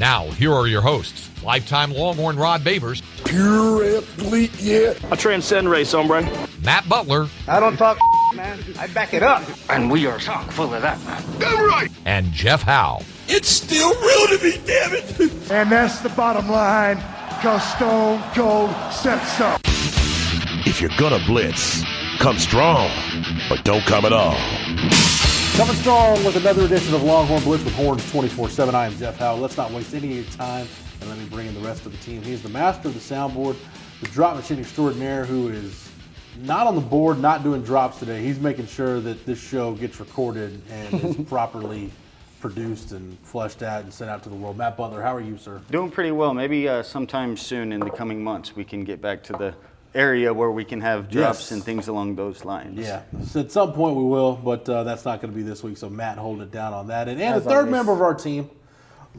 Now, here are your hosts, lifetime Longhorn Rod Babers. Pure athlete, yeah. I transcend race, hombre. Matt Butler. I don't talk, man. I back it up. And we are chock full of that, man. Damn right. And Jeff Howe. It's still real to me, damn it. And that's the bottom line, because Stone Cold said so. If you're going to blitz, come strong, but don't come at all. Coming strong with another edition of Longhorn Blitz with Horns 24-7. I am Jeff Howe. Let's not waste any of your time, and let me bring in the rest of the team. He is the master of the soundboard, the drop machine extraordinaire, who is not on the board, not doing drops today. He's making sure that this show gets recorded and is properly produced and fleshed out and sent out to the world. Matt Butler, how are you, sir? Doing pretty well. Maybe sometime soon in the coming months we can get back to the area where we can have drops and things along those lines. Yeah, so at some point we will, but that's not going to be this week, so Matt holding it down on that. And the third member of our team,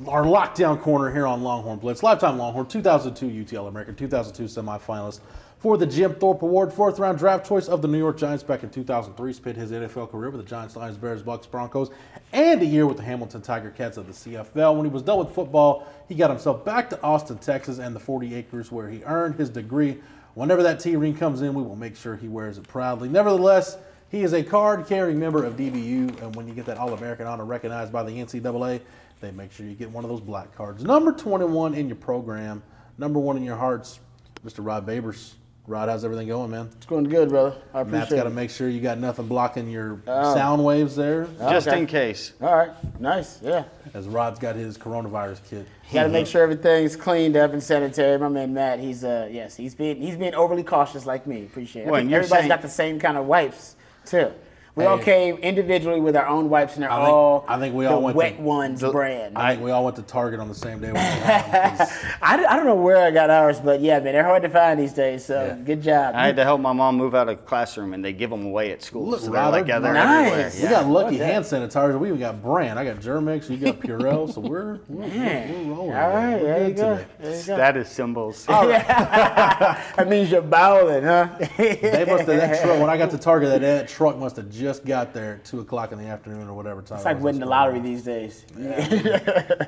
our lockdown corner here on Longhorn Blitz, lifetime Longhorn, 2002 UTL American, 2002 semifinalist for the Jim Thorpe Award, fourth-round draft choice of the New York Giants back in 2003, spent his NFL career with the Giants, Lions, Bears, Bucks, Broncos, and a year with the Hamilton Tiger Cats of the CFL. When he was done with football, he got himself back to Austin, Texas, and the 40 acres where he earned his degree. Whenever that T-ring comes in, we will make sure he wears it proudly. Nevertheless, he is a card-carrying member of DBU, and when you get that All-American honor recognized by the NCAA, they make sure you get one of those black cards. Number 21 in your program, number one in your hearts, Mr. Rod Babers. Rod, how's everything going, man? It's going good, brother. I appreciate Matt's got to make sure you got nothing blocking your sound waves there. Just in case. All right. Nice. Yeah. As Rod's got his coronavirus kit. Got to make sure everything's cleaned up and sanitary. My man Matt, he's being overly cautious like me. Appreciate it. Well, everybody's got the same kind of wipes, too. We all came individually with our own wipes, and they're all the Wet Ones brand. I think we all went to Target on the same day. I don't know where I got ours, but yeah, man, they're hard to find these days, so good job. I had to help my mom move out of the classroom, and they give them away at school. Look, so they're like they're everywhere. Yeah. We got lucky hand sanitizers. We even got brand. I got Germex, you got Purell, so we're rolling. All right, there you go. Status symbols. That means you're bowling, huh? They must have that truck. When I got to Target, that truck must have just got there at 2 o'clock in the afternoon or whatever time. It's like winning the lottery these days. Yeah.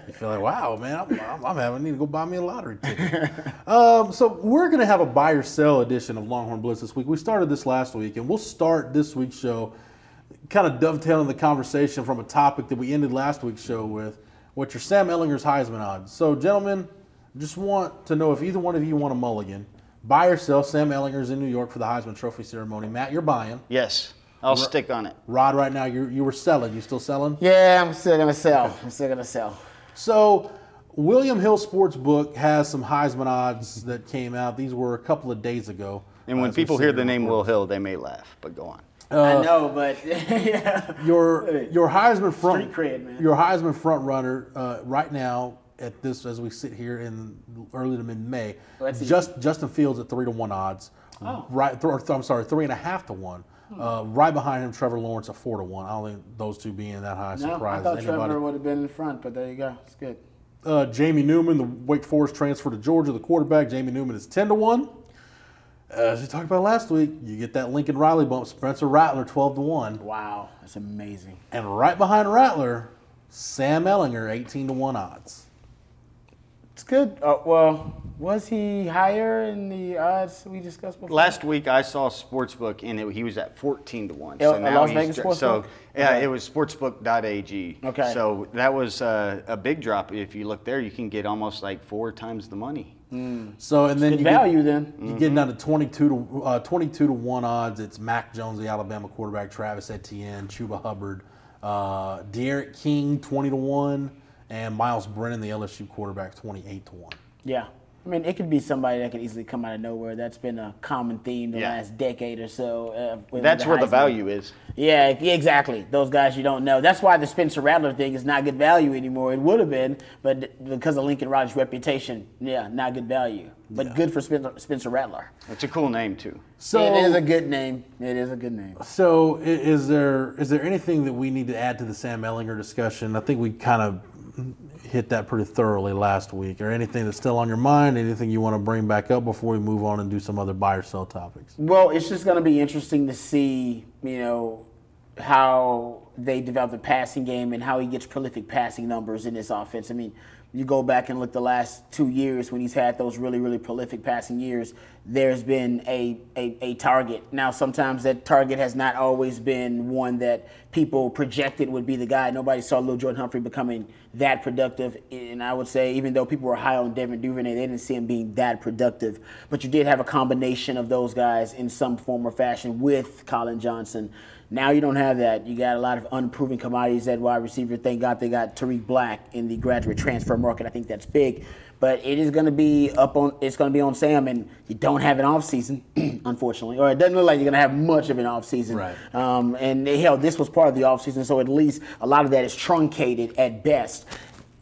You feel like, wow, man, I need to go buy me a lottery ticket. So we're going to have a buy or sell edition of Longhorn Blitz this week. We started this last week, and we'll start this week's show kind of dovetailing the conversation from a topic that we ended last week's show with, which are Sam Ehlinger's Heisman odds. So, gentlemen, just want to know if either one of you want a mulligan. Buy or sell, Sam Ehlinger's in New York for the Heisman Trophy ceremony. Matt, you're buying. Yes. I'll stick on it. Rod, right now, you were selling. You still selling? Yeah, I'm still going to sell. So, William Hill Sportsbook has some Heisman odds that came out. These were a couple of days ago. And when people hear the name Will Hill, they may laugh, but go on. I know, but your Heisman front cred, man. Your Heisman front runner right now at this as we sit here in early to mid May, Justin Fields at 3-1 odds. Oh. Right, 3.5-1. Right behind him, Trevor Lawrence at 4-1. I don't think those two being that high surprise. I thought Trevor would have been in front, but there you go. It's good. Jamie Newman, the Wake Forest transfer to Georgia, the quarterback. Jamie Newman is 10-1. As we talked about last week, you get that Lincoln Riley bump. Spencer Rattler, 12-1. Wow, that's amazing. And right behind Rattler, Sam Ehlinger, 18-1 odds. It's good. Well, was he higher in the odds we discussed before? Last week I saw Sportsbook, and he was at 14-1. So now he's Sportsbook? So, yeah, it was sportsbook.ag. Okay. So that was a big drop. If you look there, you can get almost like 4 times the money. Mm. So and then you get down to 22-1 odds. It's Mac Jones, the Alabama quarterback, Travis Etienne, Chuba Hubbard, Derek King, 20-1, and Miles Brennan, the LSU quarterback, 28-1. Yeah. I mean, it could be somebody that could easily come out of nowhere. That's been a common theme the last decade or so. That's where the value is. Yeah, exactly. Those guys you don't know. That's why the Spencer Rattler thing is not good value anymore. It would have been, but because of Lincoln Riley's reputation, not good value. But good for Spencer Rattler. It's a cool name, too. So it is a good name. It is a good name. So is there anything that we need to add to the Sam Ehlinger discussion? I think we kind of hit that pretty thoroughly last week. Or anything that's still on your mind, anything you want to bring back up before we move on and do some other buy or sell topics? Well, it's just going to be interesting to see, how they develop the passing game and how he gets prolific passing numbers in this offense. I mean, you go back and look the last 2 years when he's had those really, really prolific passing years, there's been a target. Now, sometimes that target has not always been one that people projected would be the guy. Nobody saw Lil'Jordan Humphrey becoming that productive. And I would say, even though people were high on Devin Duvernay, they didn't see him being that productive. But you did have a combination of those guys in some form or fashion with Colin Johnson. Now you don't have that. You got a lot of unproven commodities at wide receiver. Thank God they got Tariq Black in the graduate transfer market. I think that's big, but it is going to be on Sam, and you don't have an off season, unfortunately, or it doesn't look like you're going to have much of an off season. Right. And this was part of the off season, so at least a lot of that is truncated at best.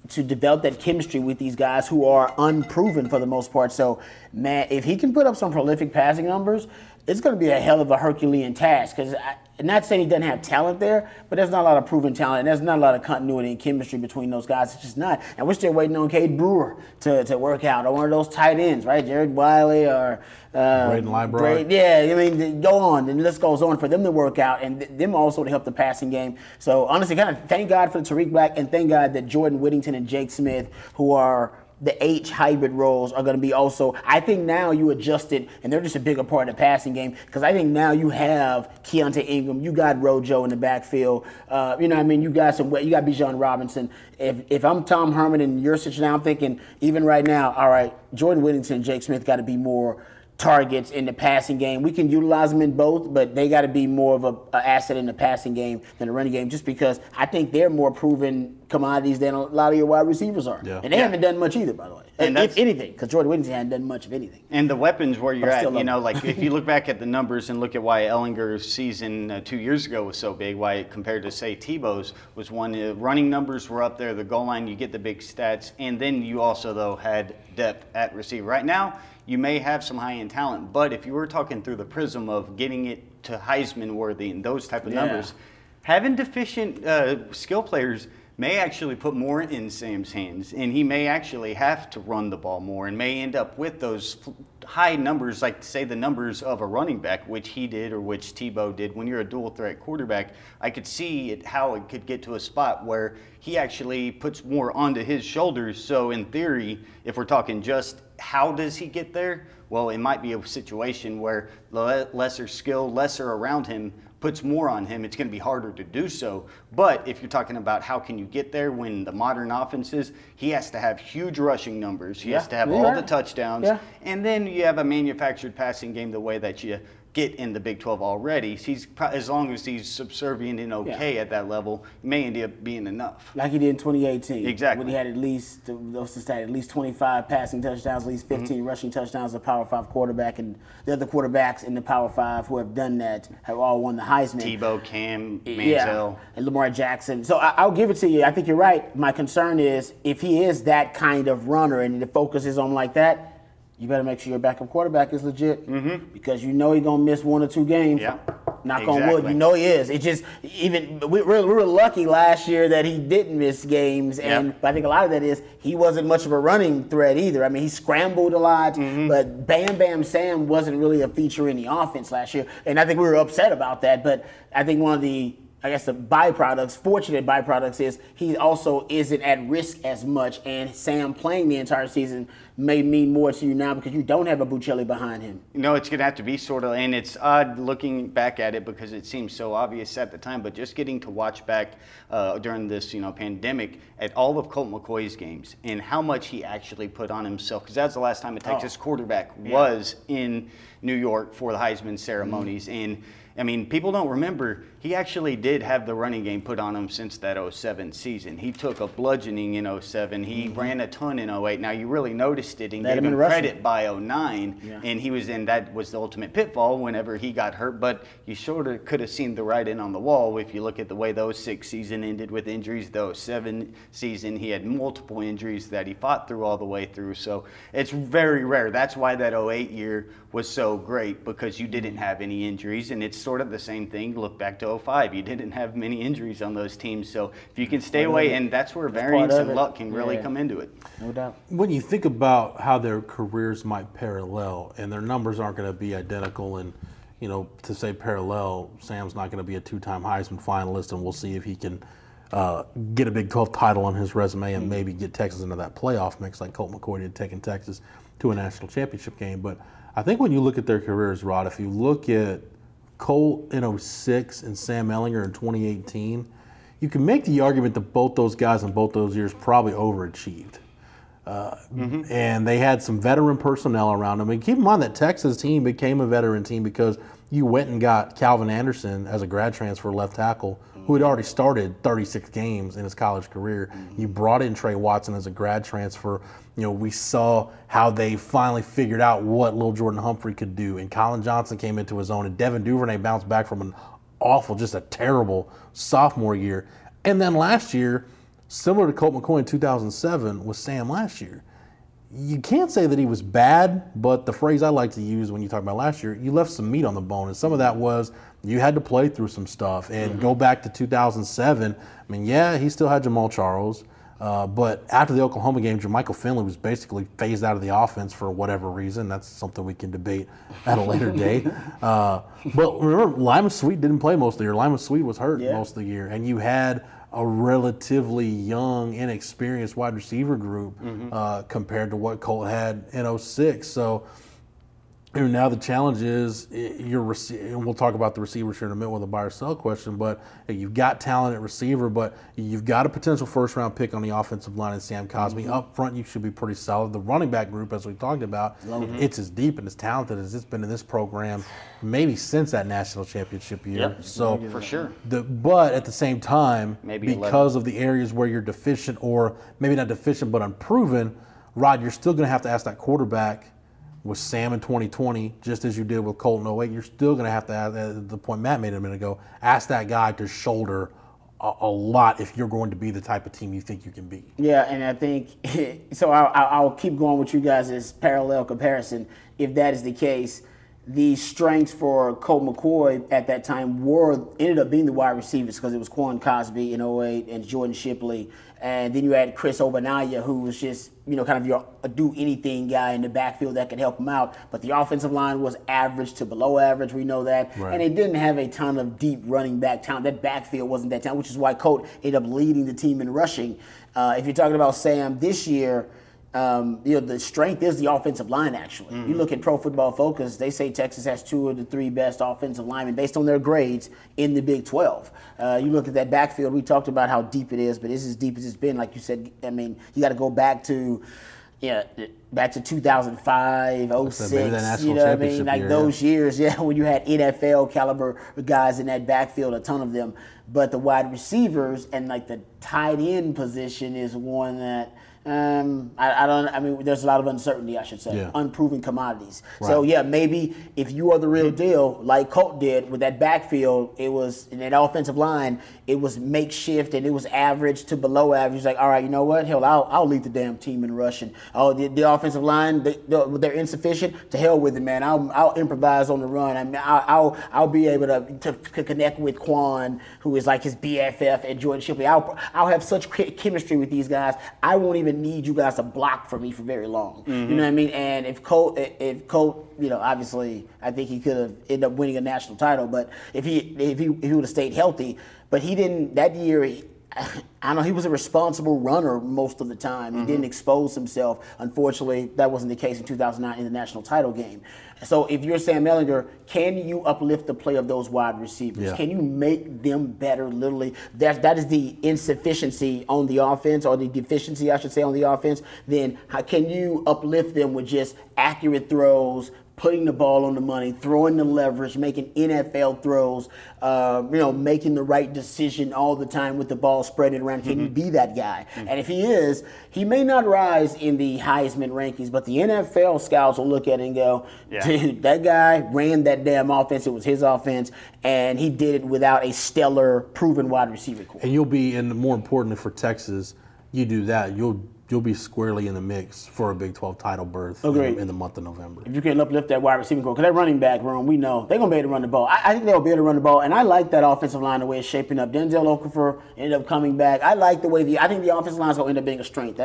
To develop that chemistry with these guys who are unproven for the most part. So, man, if he can put up some prolific passing numbers, it's going to be a hell of a Herculean task. Because I'm not saying he doesn't have talent there, but there's not a lot of proven talent. And there's not a lot of continuity and chemistry between those guys. It's just not. And we're still waiting on Cade Brewer to work out, or one of those tight ends, right? Jared Wiley or Braden Library. Go on. And the list goes on for them to work out and them also to help the passing game. So, honestly, kind of thank God for Tariq Black, and thank God that Jordan Whittington and Jake Smith, who are the H hybrid roles, are going to be also. I think now you adjusted, and they're just a bigger part of the passing game, because I think now you have Keaontay Ingram, you got Rojo in the backfield, you got Bijan Robinson. If I'm Tom Herman in your situation now, I'm thinking even right now, all right, Jordan Whittington and Jake Smith got to be more targets in the passing game. We can utilize them in both, but they got to be more of an asset in the passing game than the running game, just because I think they're more proven commodities than a lot of your wide receivers are. Yeah. And they haven't done much either, by the way, and if anything, because Jordan Whittington hadn't done much of anything. And the weapons where you're at, if you look back at the numbers and look at why Ellinger's season 2 years ago was so big, why compared to, say, Tebow's, was one, the running numbers were up there, the goal line, you get the big stats, and then you also, though, had depth at receiver. Right now, you may have some high-end talent, but if you were talking through the prism of getting it to Heisman-worthy and those type of numbers, having deficient skill players may actually put more in Sam's hands, and he may actually have to run the ball more and may end up with those high numbers, like, say, the numbers of a running back, which he did or which Tebow did. When you're a dual-threat quarterback, I could see how it could get to a spot where he actually puts more onto his shoulders. So, in theory, if we're talking just how does he get there, well, it might be a situation where lesser skill, lesser around him, puts more on him. It's going to be harder to do so. But if you're talking about how can you get there when the modern offenses, he has to have huge rushing numbers. He has to have all the touchdowns. Yeah. And then you have a manufactured passing game the way that you get in the Big 12 already. He's, as long as he's subservient and at that level, may end up being enough. Like he did in 2018. Exactly. When he had at least 25 passing touchdowns, at least 15 rushing touchdowns, a Power 5 quarterback, and the other quarterbacks in the Power 5 who have done that have all won the Heisman. Tebow, Cam, Manziel. Yeah, and Lamar Jackson. So I'll give it to you. I think you're right. My concern is if he is that kind of runner and the focus is on like that, you better make sure your backup quarterback is legit because you know he's going to miss one or two games. Yeah. Knock on wood, you know he is. It's just we were lucky last year that he didn't miss games, but I think a lot of that is he wasn't much of a running threat either. I mean, he scrambled a lot, but Bam Bam Sam wasn't really a feature in the offense last year, and I think we were upset about that. But I think one of the byproducts, fortunate byproducts, is he also isn't at risk as much, and Sam playing the entire season may mean more to you now because you don't have a Buccelli behind him. No, it's going to have to be sort of, and it's odd looking back at it because it seems so obvious at the time, but just getting to watch back during this pandemic at all of Colt McCoy's games and how much he actually put on himself, because that's the last time a Texas quarterback was in New York for the Heisman ceremonies, and I mean, people don't remember, he actually did did have the running game put on him since that 07 season. He took a bludgeoning in 07. He ran a ton in 08. Now, you really noticed it and gave him credit by 09. Yeah. And he was in, that was the ultimate pitfall whenever he got hurt. But you sort of could have seen the writing on the wall if you look at the way the 06 season ended with injuries. The 07 season, he had multiple injuries that he fought through all the way through. So it's very rare. That's why that 08 year was so great, because you didn't have any injuries. And it's sort of the same thing. Look back to 05. You didn't have many injuries on those teams. So if you can stay away, and that's where variance and luck can really come into it. No doubt. When you think about how their careers might parallel, and their numbers aren't going to be identical, and, you know, to say parallel, Sam's not going to be a two-time Heisman finalist, and we'll see if he can get a Big 12 title on his resume and maybe get Texas into that playoff mix like Colt McCoy did, taking Texas to a national championship game. But I think when you look at their careers, Rod, if you look at Colt in 06 and Sam Ehlinger in 2018, you can make the argument that both those guys in both those years probably overachieved. And they had some veteran personnel around them. And keep in mind that Texas team became a veteran team because you went and got Calvin Anderson as a grad transfer left tackle who had already started 36 games in his college career. You brought in Trey Watson as a grad transfer. You know, we saw how they finally figured out what Lil'Jordan Humphrey could do. And Colin Johnson came into his own. And Devin Duvernay bounced back from an awful, just a terrible sophomore year. And then last year, similar to Colt McCoy in 2007 with Sam last year, you can't say that he was bad, but the phrase I like to use when you talk about last year, you left some meat on the bone. And some of that was you had to play through some stuff. And go back to 2007, I mean, yeah, he still had Jamal Charles. But after the Oklahoma game, Jermichael Finley was basically phased out of the offense for whatever reason. That's something we can debate at a later date. But remember, Limas Sweed didn't play most of the year. Limas Sweed was hurt most of the year. And you had a relatively young, inexperienced wide receiver group compared to what Colt had in 06. So now the challenge is, and we'll talk about the receivers here in a minute with a buy or sell question, but you've got talent at receiver, but you've got a potential first-round pick on the offensive line in Sam Cosmi. Up front, you should be pretty solid. The running back group, as we talked about, it's as deep and as talented as it's been in this program maybe since that national championship year. So for sure. But at the same time, maybe because of the areas where you're deficient, or maybe not deficient but unproven, Rod, you're still going to have to ask that quarterback with Sam in 2020, just as you did with Colt in 08, you're still going to have to, at the point Matt made a minute ago, ask that guy to shoulder a lot if you're going to be the type of team you think you can be. Yeah, and I think, so I'll keep going with you guys as parallel comparison. If that is the case, the strengths for Colt McCoy at that time ended up being the wide receivers, because it was Quan Cosby in 08 and Jordan Shipley. And then you had Chris Omenihu, who was just, you know, kind of your do-anything guy in the backfield that could help him out. But the offensive line was average to below average. We know that. Right. And they didn't have a ton of deep running back talent. That backfield wasn't that talent, which is why Colt ended up leading the team in rushing. If you're talking about Sam this year, you know, the strength is the offensive line, actually. You look at Pro Football Focus, they say Texas has two of the three best offensive linemen based on their grades in the Big 12. You look at that backfield, we talked about how deep it is, but it's as deep as it's been. Like you said, I mean, you got to go back to, back to 2005, 06, you know what I mean? Like those years, when you had NFL caliber guys in that backfield, a ton of them. But the wide receivers and like the tight end position is one that, I mean, there's a lot of uncertainty, I should say, unproven commodities. So, maybe if you are the real deal, like Colt did with that backfield, it was in that offensive line, it was makeshift and it was average to below average. Like, all right, you know what? Hell, I'll lead the damn team in rushing. Oh, the offensive line, they're insufficient. To hell with it, man. I'll improvise on the run. I mean, I'll be able to connect with Quan, who is like his BFF, and Jordan Shipley. I'll have such chemistry with these guys. I won't even need you guys to block for me for very long. You know what I mean? And if Colt, you know, obviously, I think he could have ended up winning a national title. But if he would have stayed healthy, but he didn't that year. I know he was a responsible runner most of the time. He didn't expose himself. Unfortunately, that wasn't the case in 2009 in the national title game. So if you're Sam Ehlinger, can you uplift the play of those wide receivers? Can you make them better, literally? That is the insufficiency on the offense, or the deficiency, I should say, on the offense. Then how can you uplift them with just accurate throws, putting the ball on the money, throwing the leverage, making NFL throws, making the right decision all the time with the ball spreading around. Can you be that guy? And if he is, he may not rise in the Heisman rankings, but the NFL scouts will look at it and go, dude, that guy ran that damn offense. It was his offense, and he did it without a stellar, proven wide receiver core. And you'll be, and more importantly for Texas, you do that, you'll be squarely in the mix for a Big 12 title berth in the month of November. If you can uplift that wide receiving core, because that running back room, we know they're going to be able to run the ball. I think they'll be able to run the ball, and I like that offensive line, the way it's shaping up. Denzel Okafor ended up coming back. I like the way I think the offensive line is going to end up being a strength.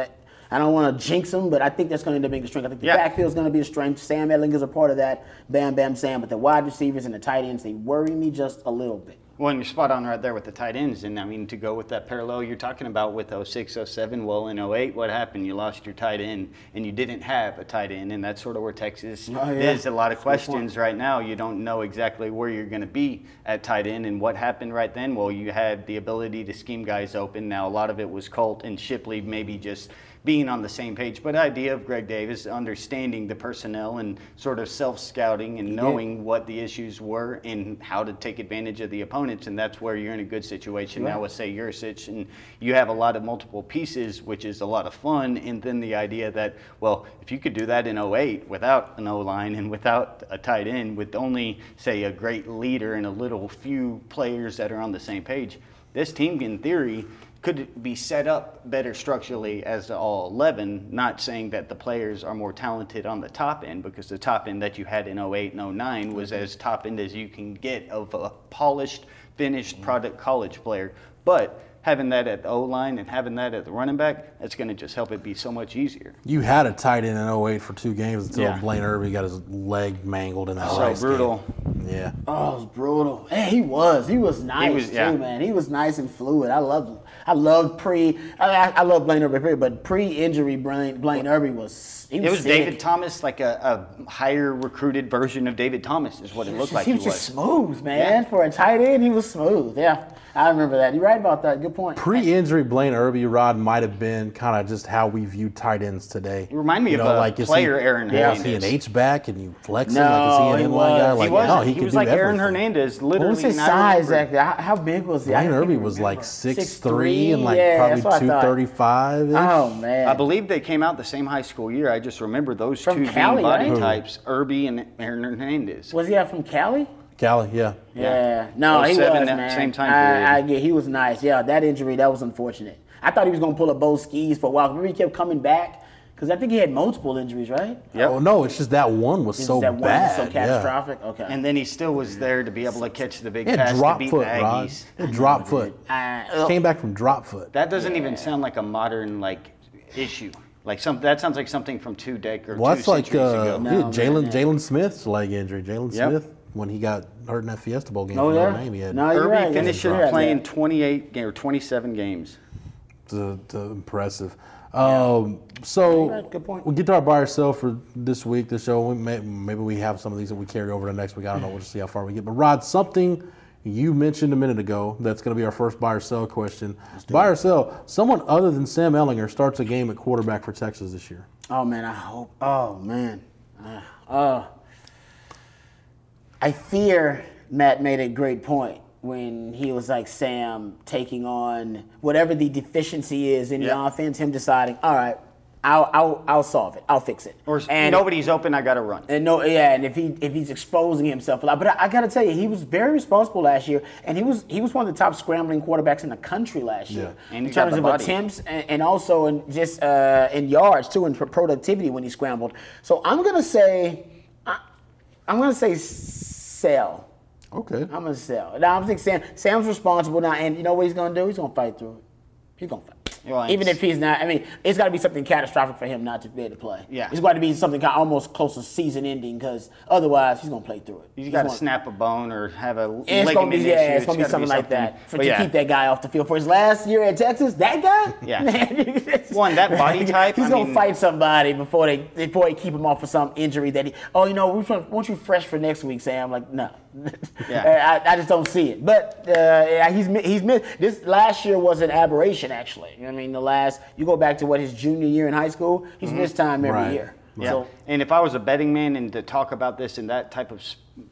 I don't want to jinx them, but I think that's going to end up being a strength. I think the backfield is going to be a strength. Sam Ehlinger is a part of that. Bam, bam, Sam. But the wide receivers and the tight ends, they worry me just a little bit. Well, and you're spot on right there with the tight ends. And, I mean, to go with that parallel you're talking about with 06, 07, well, in 08, what happened? You lost your tight end, and you didn't have a tight end. And that's sort of where Texas is. A lot of questions right now. You don't know exactly where you're going to be at tight end. And what happened right then? Well, you had the ability to scheme guys open. Now, a lot of it was Colt and Shipley maybe just being on the same page, but the idea of Greg Davis understanding the personnel and sort of self-scouting and knowing what the issues were and how to take advantage of the opponents, and that's where you're in a good situation now with, say, Yursich, and you have a lot of multiple pieces, which is a lot of fun, and then the idea that, well, if you could do that in 08 without an O-line and without a tight end, with only, say, a great leader and a little few players that are on the same page, this team, in theory, could be set up better structurally as the All-11, not saying that the players are more talented on the top end, because the top end that you had in 08 and 09 was as top end as you can get of a polished, finished product college player. But having that at the O-line and having that at the running back, that's going to just help it be so much easier. You had a tight end in 08 for 2 games until Blaine Irby got his leg mangled in that Rice game. So brutal. Yeah. Oh, it was brutal. Hey, he was nice, too, man. He was nice and fluid. I love Blaine Irby, period, but pre-injury Blaine Irby was sick. It was David Thomas, like a higher recruited version of David Thomas is what it looked like he was. He was just smooth, man. Yeah. For a tight end, he was smooth, I remember that. You're right about that. Good point. Pre-injury Blaine Irby, Rod, might have been kind of just how we view tight ends today. Remind me of like player Aaron Hernandez. Is he an H-back and you flex him? Like, is he an inline guy? Like, he was like everything. Aaron Hernandez, literally. What was his size, exactly? How big was he? Blaine Irby was like 6'3" and like probably 235-ish. Oh, man. I believe they came out the same high school year. I just remember those two body types, Irby and Aaron Hernandez. Was he out from Cali? Cali, yeah. No, he was, man. Same time period. He was nice. Yeah, that injury, that was unfortunate. I thought he was going to pull up both skis for a while. Remember, he kept coming back? Because I think he had multiple injuries, right? Yeah. Oh, no, it's just that one was so bad. That one was so catastrophic? Yeah. Okay. And then he still was there to be able to catch the big pass to beat the Aggies. Drop foot. Came back from drop foot. That doesn't even sound like a modern, issue. Like that sounds like something from 2 decades or 2 centuries ago. Jalen Smith's leg injury. Jalen Smith. When he got hurt in that Fiesta Bowl game. Irby finished playing 28 or 27 games. It's impressive. Good point. We'll get to our buy or sell for this week, the show. Maybe we have some of these that we carry over to next week. I don't know. We'll just see how far we get. But, Rod, something you mentioned a minute ago that's going to be our first buy or sell question. Buy or sell, someone other than Sam Ehlinger starts a game at quarterback for Texas this year. Oh, man, I hope. Oh, man. I fear Matt made a great point when he was like, Sam taking on whatever the deficiency is in the offense, him deciding, all right, I'll solve it, I'll fix it. Or nobody's open, I got to run. And and if he's exposing himself a lot, but I got to tell you, he was very responsible last year, and he was one of the top scrambling quarterbacks in the country last year in terms of attempts and also in just in yards too, and for productivity when he scrambled. So I'm gonna say sell. Okay. I'm gonna sell. Now I'm thinking Sam's responsible now, and you know what he's gonna do? He's gonna fight through it. He's gonna fight. Well, even if he's not, it's got to be something catastrophic for him not to be able to play. Yeah. It's got to be something kind of almost close to season ending, because otherwise he's going to play through it. He's got to snap a bone or have a ligament issue. Yeah, it's going to be something like that to keep that guy off the field. For his last year at Texas, that guy? Yeah. Man, that body type. He's going to fight somebody before they keep him off for some injury that want you fresh for next week, Sam. Like, no. Yeah. I just don't see it. But he's missed. This last year was an aberration, actually. You go back to his junior year in high school, he's missed time every year. Yeah. So, and if I was a betting man and to talk about this in that type of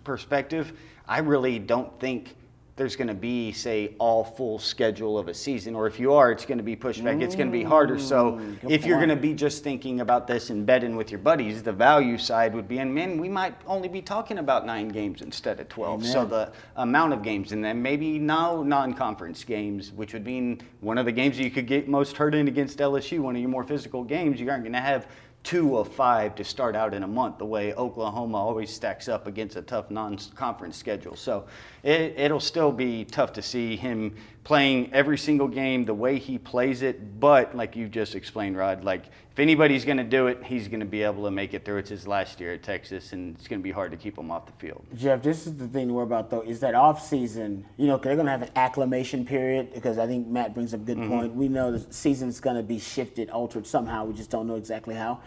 perspective, I really don't think there's going to be, say, all full schedule of a season. Or if you are, it's going to be pushed back. It's going to be harder. So if you're going to be just thinking about this and betting with your buddies, the value side would be, and man, we might only be talking about 9 games instead of 12. Amen. So the amount of games, and then maybe no non-conference games, which would mean one of the games you could get most hurt in against LSU, one of your more physical games, you aren't going to have 2 of 5 to start out in a month, the way Oklahoma always stacks up against a tough non-conference schedule. So it'll still be tough to see him playing every single game the way he plays it. But like you just explained, Rod, like if anybody's going to do it, he's going to be able to make it through. It's his last year at Texas, and it's going to be hard to keep him off the field. Jeff, this is the thing to worry about, though, is that offseason, you know, they're going to have an acclimation period, because I think Matt brings up a good point. We know the season's going to be shifted, altered somehow. We just don't know exactly how.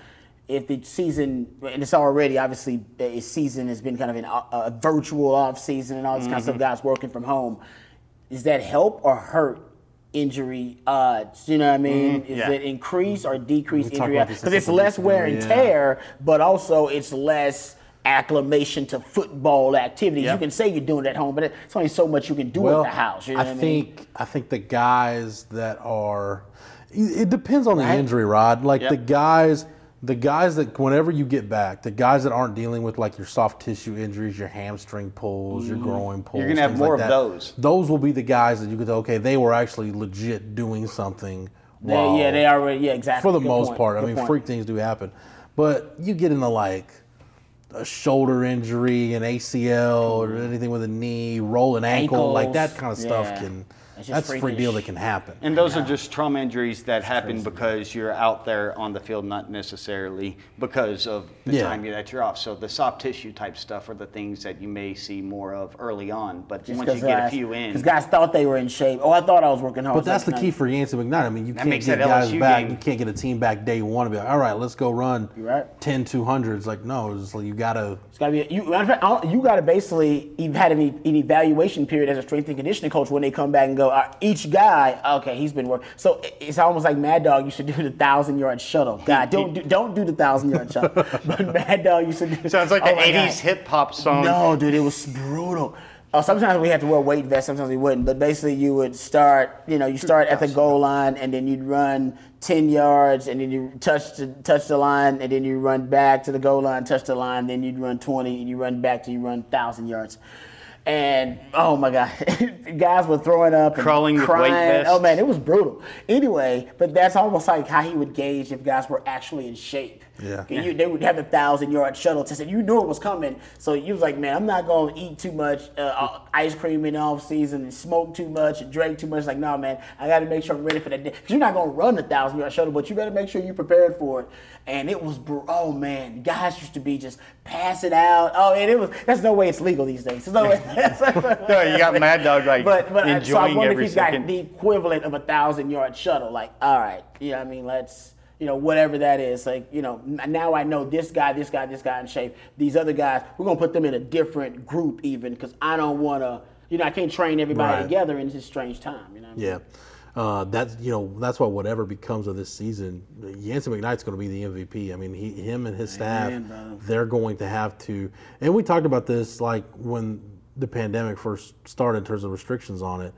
If the season, and it's already obviously a season has been kind of a virtual offseason and all this kind of stuff, guys working from home, does that help or hurt injury odds? You know what I mean? Is it increase or decrease injury odds? Because it's less wear and tear, but also it's less acclimation to football activities. You can say you're doing it at home, but it's only so much you can do at the house. You know I think the guys that are, it depends on the injury, Rod. Like the guys that whenever you get back, the guys that aren't dealing with like your soft tissue injuries, your hamstring pulls, your groin pulls, you're gonna have more of those. Those will be the guys that you could, okay, they were actually legit doing something. Wrong. They already exactly. For the most part, I mean, freak things do happen, but you get into like a shoulder injury, an ACL, or anything with a knee, rolling ankle, like that kind of stuff can. That's a free deal that can happen. And those are just trauma injuries that happen because you're out there on the field, not necessarily because of the time that you're off. So the soft tissue type stuff are the things that you may see more of early on. But just once you get a few in. Because guys thought they were in shape. Oh, I thought I was working hard. But that's the key for Yancey McKnight. I mean, you can't get guys back. You can't get a team back day one and be like, all right, let's go run 10 200s. Like, no, it's like you got to. It's got to be. You got to basically, you've had an evaluation period as a strength and conditioning coach when they come back and go, each guy, okay, he's been working. So it's almost like Mad Dog used to do the 1,000-yard shuttle. God, don't do the 1,000-yard shuttle. But Mad Dog used to do. Sounds like the 80s hip hop song. No, dude, it was brutal. Sometimes we had to wear weight vests, sometimes we wouldn't. But basically, you would start, at the goal line, and then you'd run 10 yards, and then you touch the line, and then you run back to the goal line, touch the line, then you'd run 20, and you run back till you run 1,000 yards. And, oh, my God, guys were throwing up and crawling, crying. With weight vests. Oh, man, it was brutal. Anyway, but that's almost like how he would gauge if guys were actually in shape. Yeah. They would have a 1,000-yard shuttle test, and you knew it was coming. So you was like, man, I'm not going to eat too much ice cream in the off-season and smoke too much and drink too much. Like, no, man, I got to make sure I'm ready for that day. Because you're not going to run the 1,000-yard shuttle, but you better make sure you're prepared for it. And it was, oh, man, guys used to be just pass it out. Oh, and it was, there's no way it's legal these days. There's no way. No, you got Mad Dog like but enjoying so I wonder every if he's second. Got the equivalent of a 1,000-yard shuttle. Like, all right, I mean, let's, whatever that is. Like, now I know this guy in shape. These other guys, we're going to put them in a different group even because I don't want to, I can't train everybody together in this strange time. Yeah. That's why whatever becomes of this season, Yancey McKnight's going to be the MVP. I mean, him and his staff, they're going to have to. And we talked about this like when the pandemic first started in terms of restrictions on it.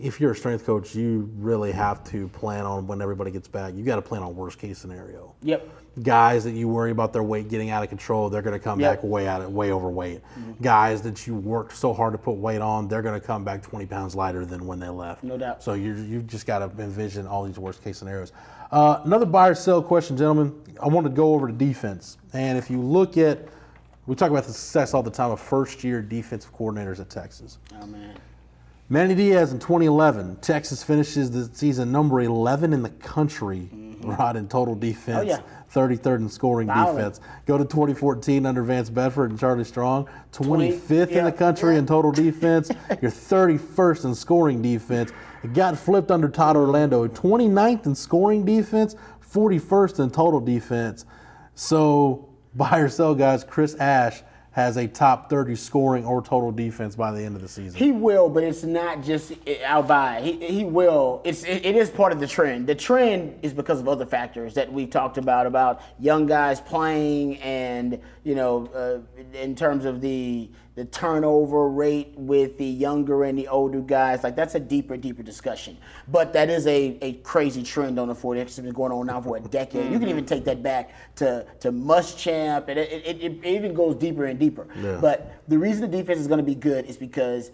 If you're a strength coach, you really have to plan on when everybody gets back. You got to plan on worst case scenario. Yep. Guys that you worry about their weight getting out of control, they're going to come back way overweight. Mm-hmm. Guys that you worked so hard to put weight on, they're going to come back 20 pounds lighter than when they left. No doubt. So you've just got to envision all these worst case scenarios. Another buy or sell question, gentlemen. I want to go over to defense. And if you look at, we talk about the success all the time of first year defensive coordinators at Texas. Oh, man. Manny Diaz in 2011, Texas finishes the season number 11 in the country, Rod, in total defense, 33rd in scoring defense. Go to 2014 under Vance Bedford and Charlie Strong, 25th in the country in total defense. You're 31st in scoring defense. It got flipped under Todd Orlando, 29th in scoring defense, 41st in total defense. So buy or sell, guys, Chris Ash has a top 30 scoring or total defense by the end of the season. He will, but it's not just Alvi. He will. It is part of the trend. The trend is because of other factors that we've talked about young guys playing and, you know, in terms of the turnover rate with the younger and the older guys. Like, that's a deeper discussion. But that is a crazy trend on the 40. It's been going on now for a decade. You can even take that back to Muschamp, and it even goes deeper and deeper. Yeah. But the reason the defense is going to be good is because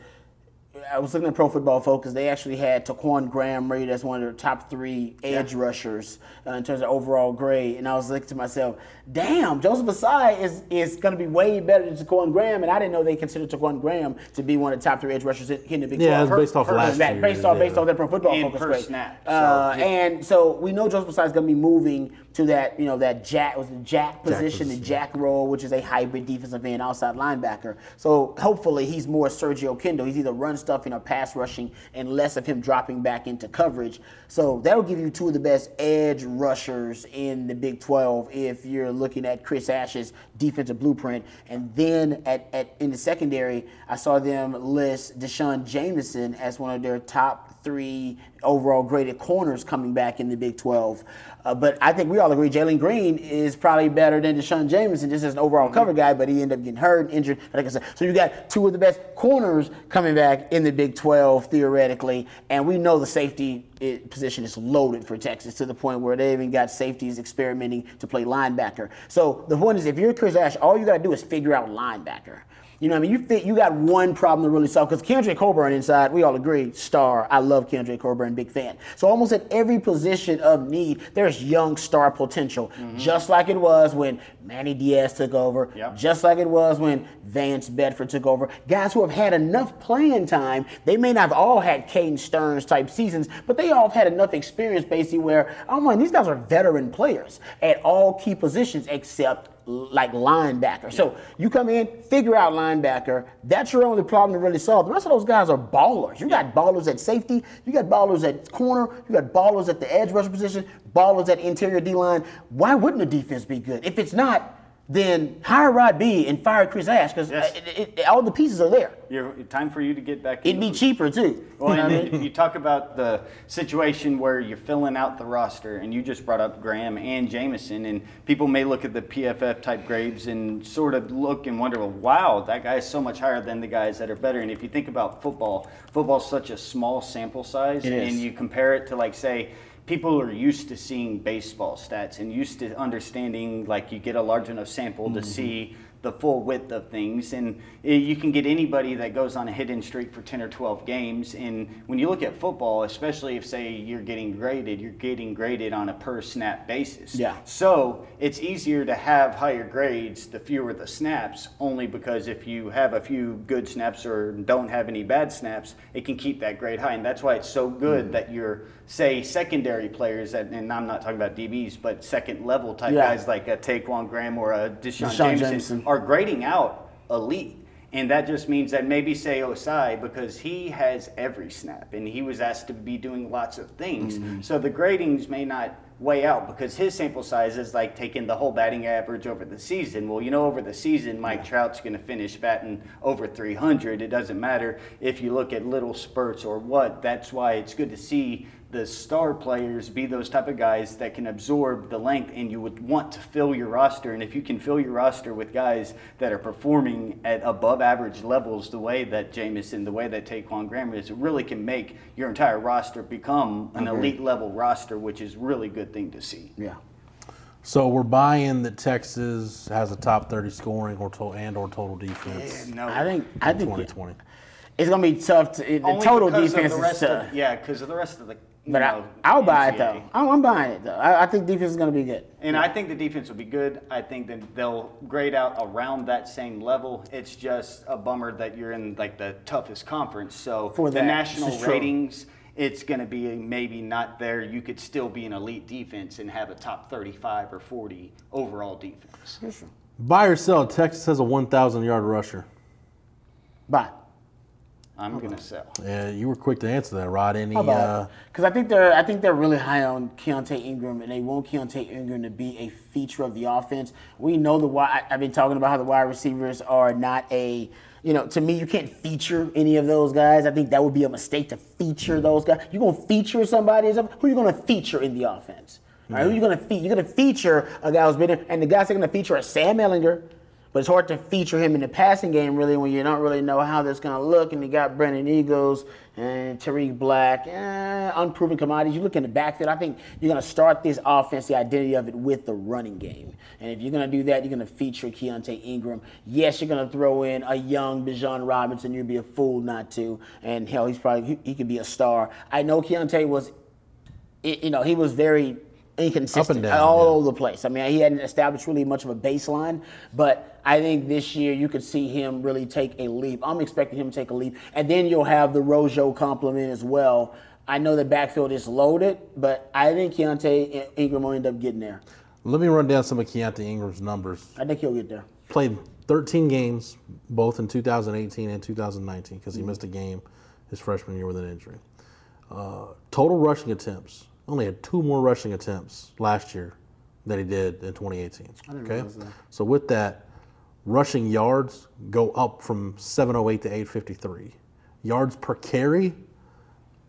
I was looking at Pro Football Focus. They actually had Taquan Graham rated as one of their top 3 edge rushers in terms of overall grade. And I was thinking to myself, damn, Joseph Ossai is going to be way better than Taquan Graham. And I didn't know they considered Taquan Graham to be one of the top 3 edge rushers in the Big 12. Yeah, it was based off last year. Based off that Pro Football Focus grade. Snap. And so we know Joseph Ossai is going to be moving to that, you know, that jack role, which is a hybrid defensive end outside linebacker. So hopefully he's more Sergio Kendall. He's either run stuff, you know, pass rushing, and less of him dropping back into coverage. So that'll give you two of the best edge rushers in the Big 12 if you're looking at Chris Ash's defensive blueprint. And then in the secondary, I saw them list D'Shawn Jamison as one of their top 3 overall graded corners coming back in the Big 12. But I think we all agree Jalen Green is probably better than D'Shawn Jamison just as an overall cover guy, but he ended up getting hurt and injured. Like I said, so you got two of the best corners coming back in the Big 12 theoretically, and we know the safety position is loaded for Texas to the point where they even got safeties experimenting to play linebacker. So the point is, if you're Chris Ash, all you got to do is figure out linebacker. You know what I mean? You got one problem to really solve, because Keaontay Coburn inside, we all agree, star. I love Keaontay Coburn, big fan. So almost at every position of need, there's young star potential, just like it was when Manny Diaz took over, just like it was when Vance Bedford took over. Guys who have had enough playing time, they may not have all had Caden Stearns-type seasons, but they all have had enough experience, basically, where, oh, man, these guys are veteran players at all key positions except like linebacker. Yeah. So you come in, figure out linebacker. That's your only problem to really solve. The rest of those guys are ballers. You got ballers at safety. You got ballers at corner. You got ballers at the edge rusher position, ballers at interior D-line. Why wouldn't a defense be good? If it's not, then hire Rod B and fire Chris Ash, because all the pieces are there. Time for you to get back in. It'd be cheaper, too. Well, and if you talk about the situation where you're filling out the roster, and you just brought up Graham and Jamison, and people may look at the PFF-type grades and sort of look and wonder, well, wow, that guy is so much higher than the guys that are better. And if you think about football is such a small sample size, and you compare it to, like, say, people are used to seeing baseball stats and used to understanding, like, you get a large enough sample to see the full width of things. And you can get anybody that goes on a hidden streak for 10 or 12 games. And when you look at football, especially if, say, you're getting graded on a per-snap basis. Yeah. So it's easier to have higher grades the fewer the snaps, only because if you have a few good snaps or don't have any bad snaps, it can keep that grade high. And that's why it's so good that you're, say, secondary players, and I'm not talking about DBs, but second-level type guys like a Taquan Graham or a D'Shawn Jamison are grading out elite. And that just means that maybe, say, Ossai, because he has every snap, and he was asked to be doing lots of things. So the gradings may not way out, because his sample size is like taking the whole batting average over the season. Well, you know, over the season, Mike Trout's going to finish batting over 300. It doesn't matter if you look at little spurts or what. That's why it's good to see the star players be those type of guys that can absorb the length, and you would want to fill your roster. And if you can fill your roster with guys that are performing at above average levels the way that Jamison, the way that Taquan Graham is, it really can make your entire roster become an elite level roster, which is really good thing to see. Yeah. So we're buying that Texas has a top 30 scoring or total defense. Yeah, no, I think 2020. It's going to be tough. The total defense is tough. Yeah, because of the rest of the But I'll buy it, though. I'm buying it, though. I think defense is going to be good. And I think the defense will be good. I think that they'll grade out around that same level. It's just a bummer that you're in, like, the toughest conference. So for the national ratings, it's going to be maybe not there. You could still be an elite defense and have a top 35 or 40 overall defense. Yes, buy or sell, Texas has a 1,000-yard rusher. Buy. I'm going to sell. Yeah, you were quick to answer that, Rod. Any? Because I think they're really high on Keaontay Ingram, and they want Keaontay Ingram to be a feature of the offense. We know the wide. I've been talking about how the wide receivers are not a. You know, to me, you can't feature any of those guys. I think that would be a mistake to feature those guys. You're going to feature somebody. Who are you going to feature in the offense? All right, who are you going to feature? You're going to feature a guy who's been there, and the guys that are going to feature are Sam Ehlinger. But it's hard to feature him in the passing game, really, when you don't really know how that's going to look. And you got Brandon Eagles and Tariq Black, unproven commodities. You look in the backfield, I think you're going to start this offense, the identity of it, with the running game. And if you're going to do that, you're going to feature Keaontay Ingram. Yes, you're going to throw in a young Bijan Robinson. You'd be a fool not to. And, hell, he could be a star. I know Keaontay was, he was very inconsistent down, all over the place. I mean, he hadn't established really much of a baseline, but I think this year you could see him really take a leap. I'm expecting him to take a leap. And then you'll have the Rojo compliment as well. I know the backfield is loaded, but I think Keaontay Ingram will end up getting there. Let me run down some of Keaontay Ingram's numbers. I think he'll get there. Played 13 games, both in 2018 and 2019, because he missed a game his freshman year with an injury. Total rushing attempts. Only had 2 more rushing attempts last year than he did in 2018. I didn't realize that. So with that, rushing yards go up from 708 to 853. Yards per carry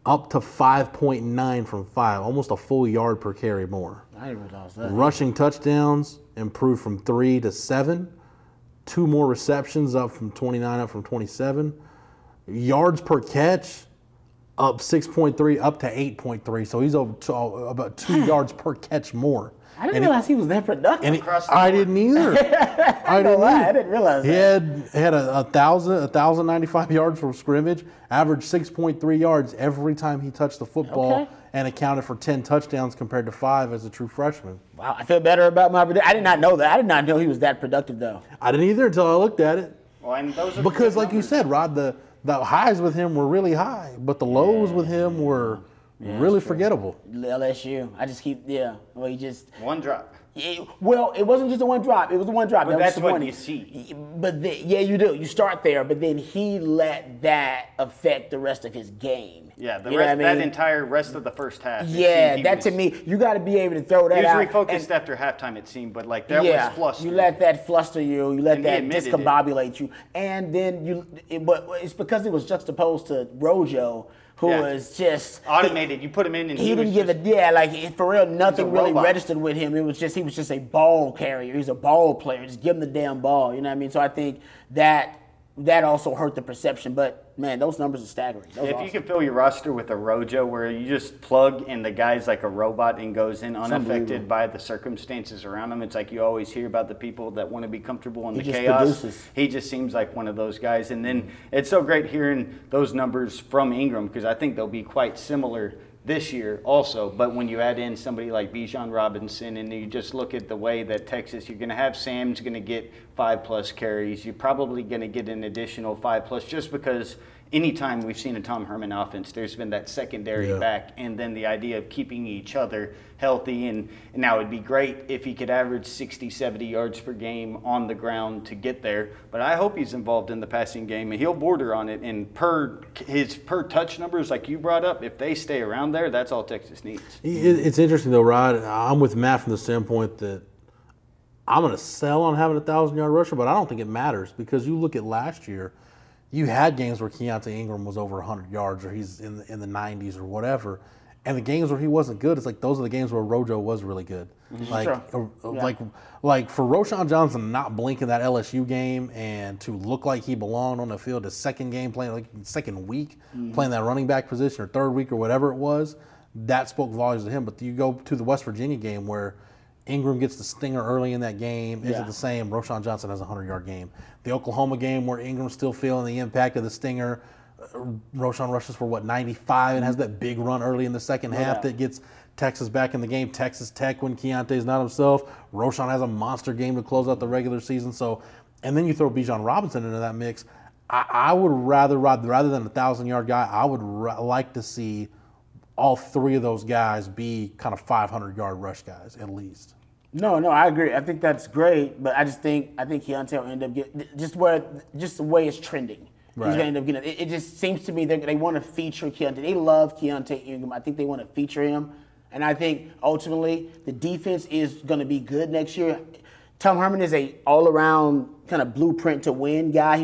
up to 5.9 from 5, almost a full yard per carry more. I didn't realize that. Rushing touchdowns improved from 3 to 7. 2 more receptions up from 29, up from 27. Yards per catch up 6.3, up to 8.3. So he's over to about 2 yards per catch more. I didn't realize he was that productive. I didn't either. I didn't realize that. He had 1,095 yards from scrimmage, averaged 6.3 yards every time he touched the football, and accounted for 10 touchdowns compared to 5 as a true freshman. Wow, I feel better about my prediction. I did not know that. I did not know he was that productive, though. I didn't either until I looked at it. Well, and those are because, like you said, Rod, the highs with him were really high, but the lows with him were really forgettable. LSU. I just keep, Well, he just. One drop. Yeah, well, it wasn't just the one drop. It was the one drop. But that's what you see. But you do. You start there, but then he let that affect the rest of his game. Yeah, that entire rest of the first half. Yeah, that was, to me, you got to be able to throw that out. He was refocused after halftime, it seemed, but like that was flustered. You let that fluster you. You let that discombobulate you. And then but it's because it was juxtaposed to Rojo, who was just automated. You put him in, and he didn't give it. Yeah, like for real, nothing really registered with him. It was just he was just a ball carrier. He's a ball player. Just give him the damn ball. You know what I mean? So I think that also hurt the perception. But man, those numbers are staggering. If you can fill your roster with a Rojo, where you just plug in the guys like a robot and goes in unaffected by the circumstances around him, it's like you always hear about the people that want to be comfortable in the chaos. Produces. He just seems like one of those guys. And then it's so great hearing those numbers from Ingram, because I think they'll be quite similar this year also. But when you add in somebody like Bijan Robinson, and you just look at the way that Texas, you're going to have Sam's going to get 5+ carries. You're probably going to get an additional 5+, just because anytime we've seen a Tom Herman offense, there's been that secondary back, and then the idea of keeping each other healthy. And now it'd be great if he could average 60, 70 yards per game on the ground to get there. But I hope he's involved in the passing game, and he'll border on it. And per touch numbers, like you brought up, if they stay around there, that's all Texas needs. It's interesting though, Rod. I'm with Matt from the standpoint that I'm going to sell on having a 1,000-yard rusher, but I don't think it matters, because you look at last year. You had games where Keaontay Ingram was over 100 yards, or he's in the 90s or whatever, and the games where he wasn't good, it's like those are the games where Rojo was really good. Like for Roschon Johnson not blinking that LSU game and to look like he belonged on the field the second game playing, like second week playing that running back position, or third week or whatever it was, that spoke volumes to him. But you go to the West Virginia game where Ingram gets the stinger early in that game. Is it the same? Roschon Johnson has a 100-yard game. The Oklahoma game where Ingram's still feeling the impact of the stinger. Roschon rushes for, 95 and has that big run early in the second half that gets Texas back in the game. Texas Tech, when Keaontay's not himself. Roschon has a monster game to close out the regular season. So, and then you throw Bijan Robinson into that mix. I would rather than a 1,000-yard guy, I would like to see all 3 of those guys be kind of 500-yard rush guys at least. No, I agree. I think that's great, but I think Keaontay will end up getting just the way it's trending. Right. He's going to end up getting it. It just seems to me they want to feature Keaontay. They love Keaontay Ingram. I think they want to feature him. And I think, ultimately, the defense is going to be good next year. Tom Herman is a all-around kind of blueprint to win guy.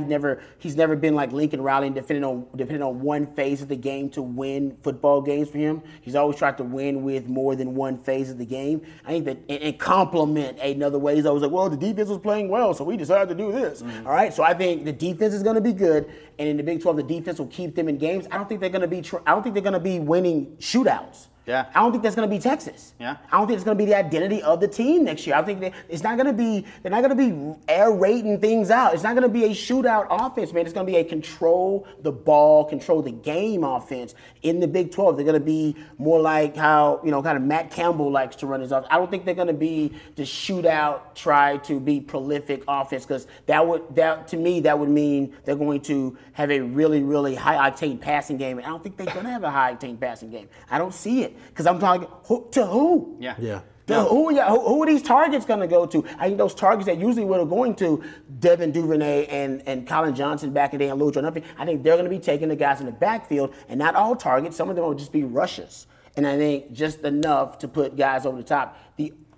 He's never been like Lincoln Riley and depending on one phase of the game to win football games for him. He's always tried to win with more than one phase of the game. I think that and complement another way. He's always like, well, the defense was playing well, so we decided to do this. Mm-hmm. All right, so I think the defense is going to be good, and in the Big 12, the defense will keep them in games. I don't think they're going to be. I don't think they're going to be winning shootouts. Yeah. I don't think that's going to be Texas. Yeah. I don't think it's going to be the identity of the team next year. I think they're not going to be air raiding things out. It's not going to be a shootout offense, man. It's going to be a control the ball, control the game offense in the Big 12. They're going to be more like how, kind of Matt Campbell likes to run his offense. I don't think they're going to be the shootout, try to be prolific offense, because that would mean they're going to have a really, really high octane passing game. And I don't think they're going to have a high octane passing game. I don't see it. Because I'm talking to who? Yeah. Yeah. Who are these targets going to go to? I think those targets that usually would have going to Devin Duvernay and Colin Johnson back in the day and Lil'Jordan Humphrey, I think they're going to be taking the guys in the backfield, and not all targets. Some of them will just be rushes. And I think just enough to put guys over the top.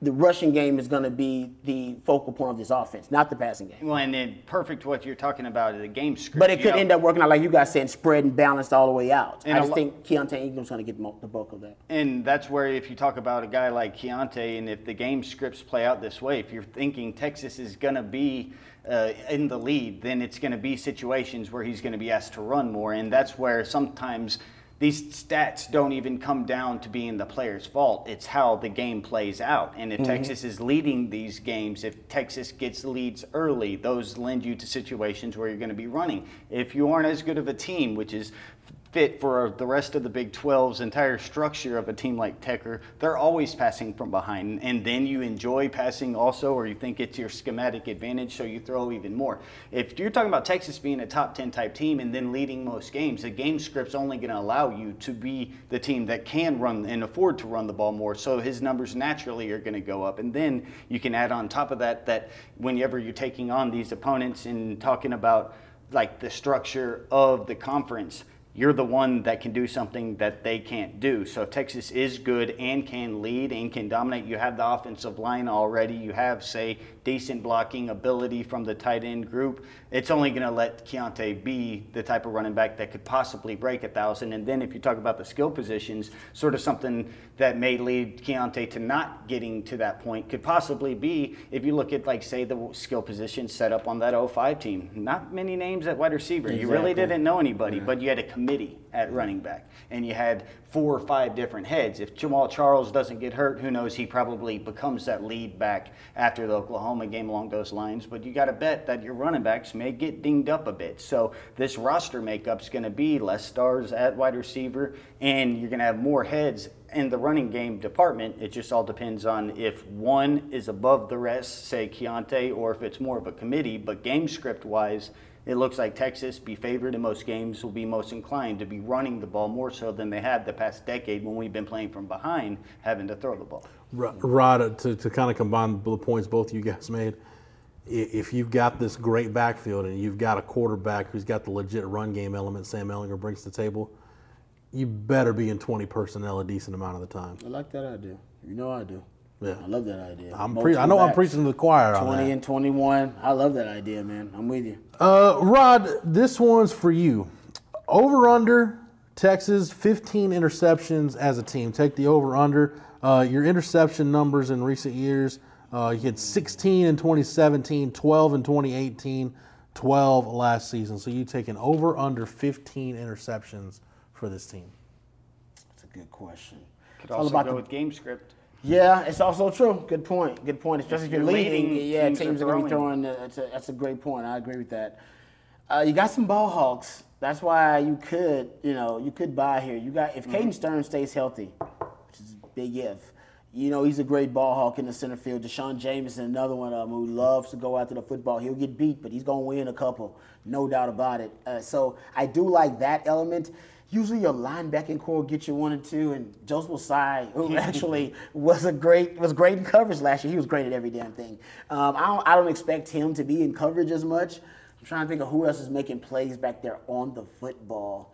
The rushing game is going to be the focal point of this offense, not the passing game. Well, and then perfect what you're talking about is the game script. But it could end up working out, like you guys said, spread and balanced all the way out. And I just think Keaontay Ingram's going to get the bulk of that. And that's where, if you talk about a guy like Keaontay, and if the game scripts play out this way, if you're thinking Texas is going to be in the lead, then it's going to be situations where he's going to be asked to run more. And that's where sometimes these stats don't even come down to being the player's fault. It's how the game plays out. And if mm-hmm. Texas is leading these games, if Texas gets leads early, those lend you to situations where you're going to be running. If you aren't as good of a team, which is fit for the rest of the Big 12's entire structure of a team like Tecker, they're always passing from behind. And then you enjoy passing also, or you think it's your schematic advantage, so you throw even more. If you're talking about Texas being a top 10 type team and then leading most games, the game script's only going to allow you to be the team that can run and afford to run the ball more. So his numbers naturally are going to go up. And then you can add on top of that whenever you're taking on these opponents and talking about like the structure of the conference, you're the one that can do something that they can't do. So if Texas is good and can lead and can dominate, you have the offensive line already. You have, say, decent blocking ability from the tight end group. It's only going to let Keaontay be the type of running back that could possibly break 1,000. And then if you talk about the skill positions, sort of something that may lead Keaontay to not getting to that point could possibly be, if you look at, like, say, the skill position set up on that 05 team. Not many names at wide receiver. Exactly. You really didn't know anybody, yeah. But you had a committee at running back, and you had 4 or 5 different heads. If Jamal Charles doesn't get hurt, who knows, he probably becomes that lead back after the Oklahoma game along those lines, but you got to bet that your running backs may get dinged up a bit. So this roster makeup's going to be less stars at wide receiver, and you're going to have more heads in the running game department. It just all depends on if one is above the rest, say Keaontay, or if it's more of a committee. But game script wise, it looks like Texas, be favored in most games, will be most inclined to be running the ball more so than they have the past decade when we've been playing from behind, having to throw the ball. Rod, to kind of combine the points both of you guys made, if you've got this great backfield and you've got a quarterback who's got the legit run game element Sam Ehlinger brings to the table, you better be in 20 personnel a decent amount of the time. I like that idea. You know I do. Yeah. I love that idea. I'm preaching to the choir on that. 20 and 21. I love that idea, man. I'm with you. Rod, this one's for you. Over-under, Texas, 15 interceptions as a team. Take the over-under. Your interception numbers in recent years, you had 16 in 2017, 12 in 2018, 12 last season. So you take an over-under 15 interceptions for this team. That's a good question. Could also go with game script. Yeah, it's also true. Good point. Good point. Especially if you're leading, yeah, teams are going to be throwing. That's a great point. I agree with that. You got some ball hawks. That's why you could buy here. You got if Caden Stern stays healthy, which is a big if. He's a great ball hawk in the center field. D'Shawn Jamison, another one of them who loves to go after the football. He'll get beat, but he's going to win a couple, no doubt about it. So I do like that element. Usually your linebacking core will get you 1 or 2, and Joseph Ossai, who actually was great in coverage last year. He was great at every damn thing. I don't expect him to be in coverage as much. I'm trying to think of who else is making plays back there on the football.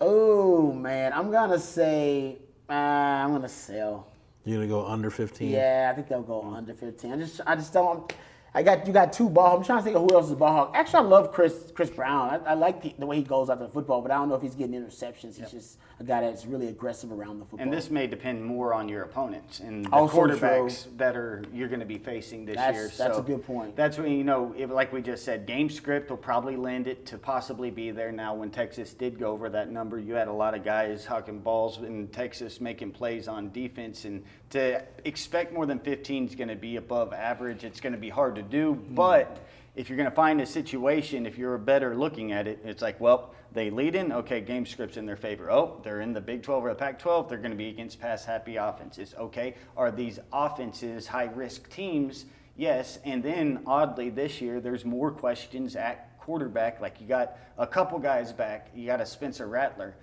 Oh, man. I'm going to say I'm going to sell. You're going to go under 15? Yeah, I think they'll go under 15. I just don't – you got two ball hawks. I'm trying to think of who else is ball hawk. Actually, I love Chris Brown. I like the way he goes after the football, but I don't know if he's getting interceptions. He's just a guy that's really aggressive around the football. And this may depend more on your opponents and the quarterbacks that you're going to be facing this year. That's a good point. That's when, like we just said, game script will probably lend it to possibly be there. Now, when Texas did go over that number, you had a lot of guys hucking balls in Texas making plays on defense. And to expect more than 15 is going to be above average. It's going to be hard to do, but if you're going to find a situation, if you're better looking at it, it's like, well, they lead in, okay, game script's in their favor. Oh, they're in the Big 12 or the Pac-12, they're going to be against pass-happy offenses. Okay, are these offenses high-risk teams? Yes, and then, oddly, this year, there's more questions at quarterback. Like, you got a couple guys back. You got a Spencer Rattler,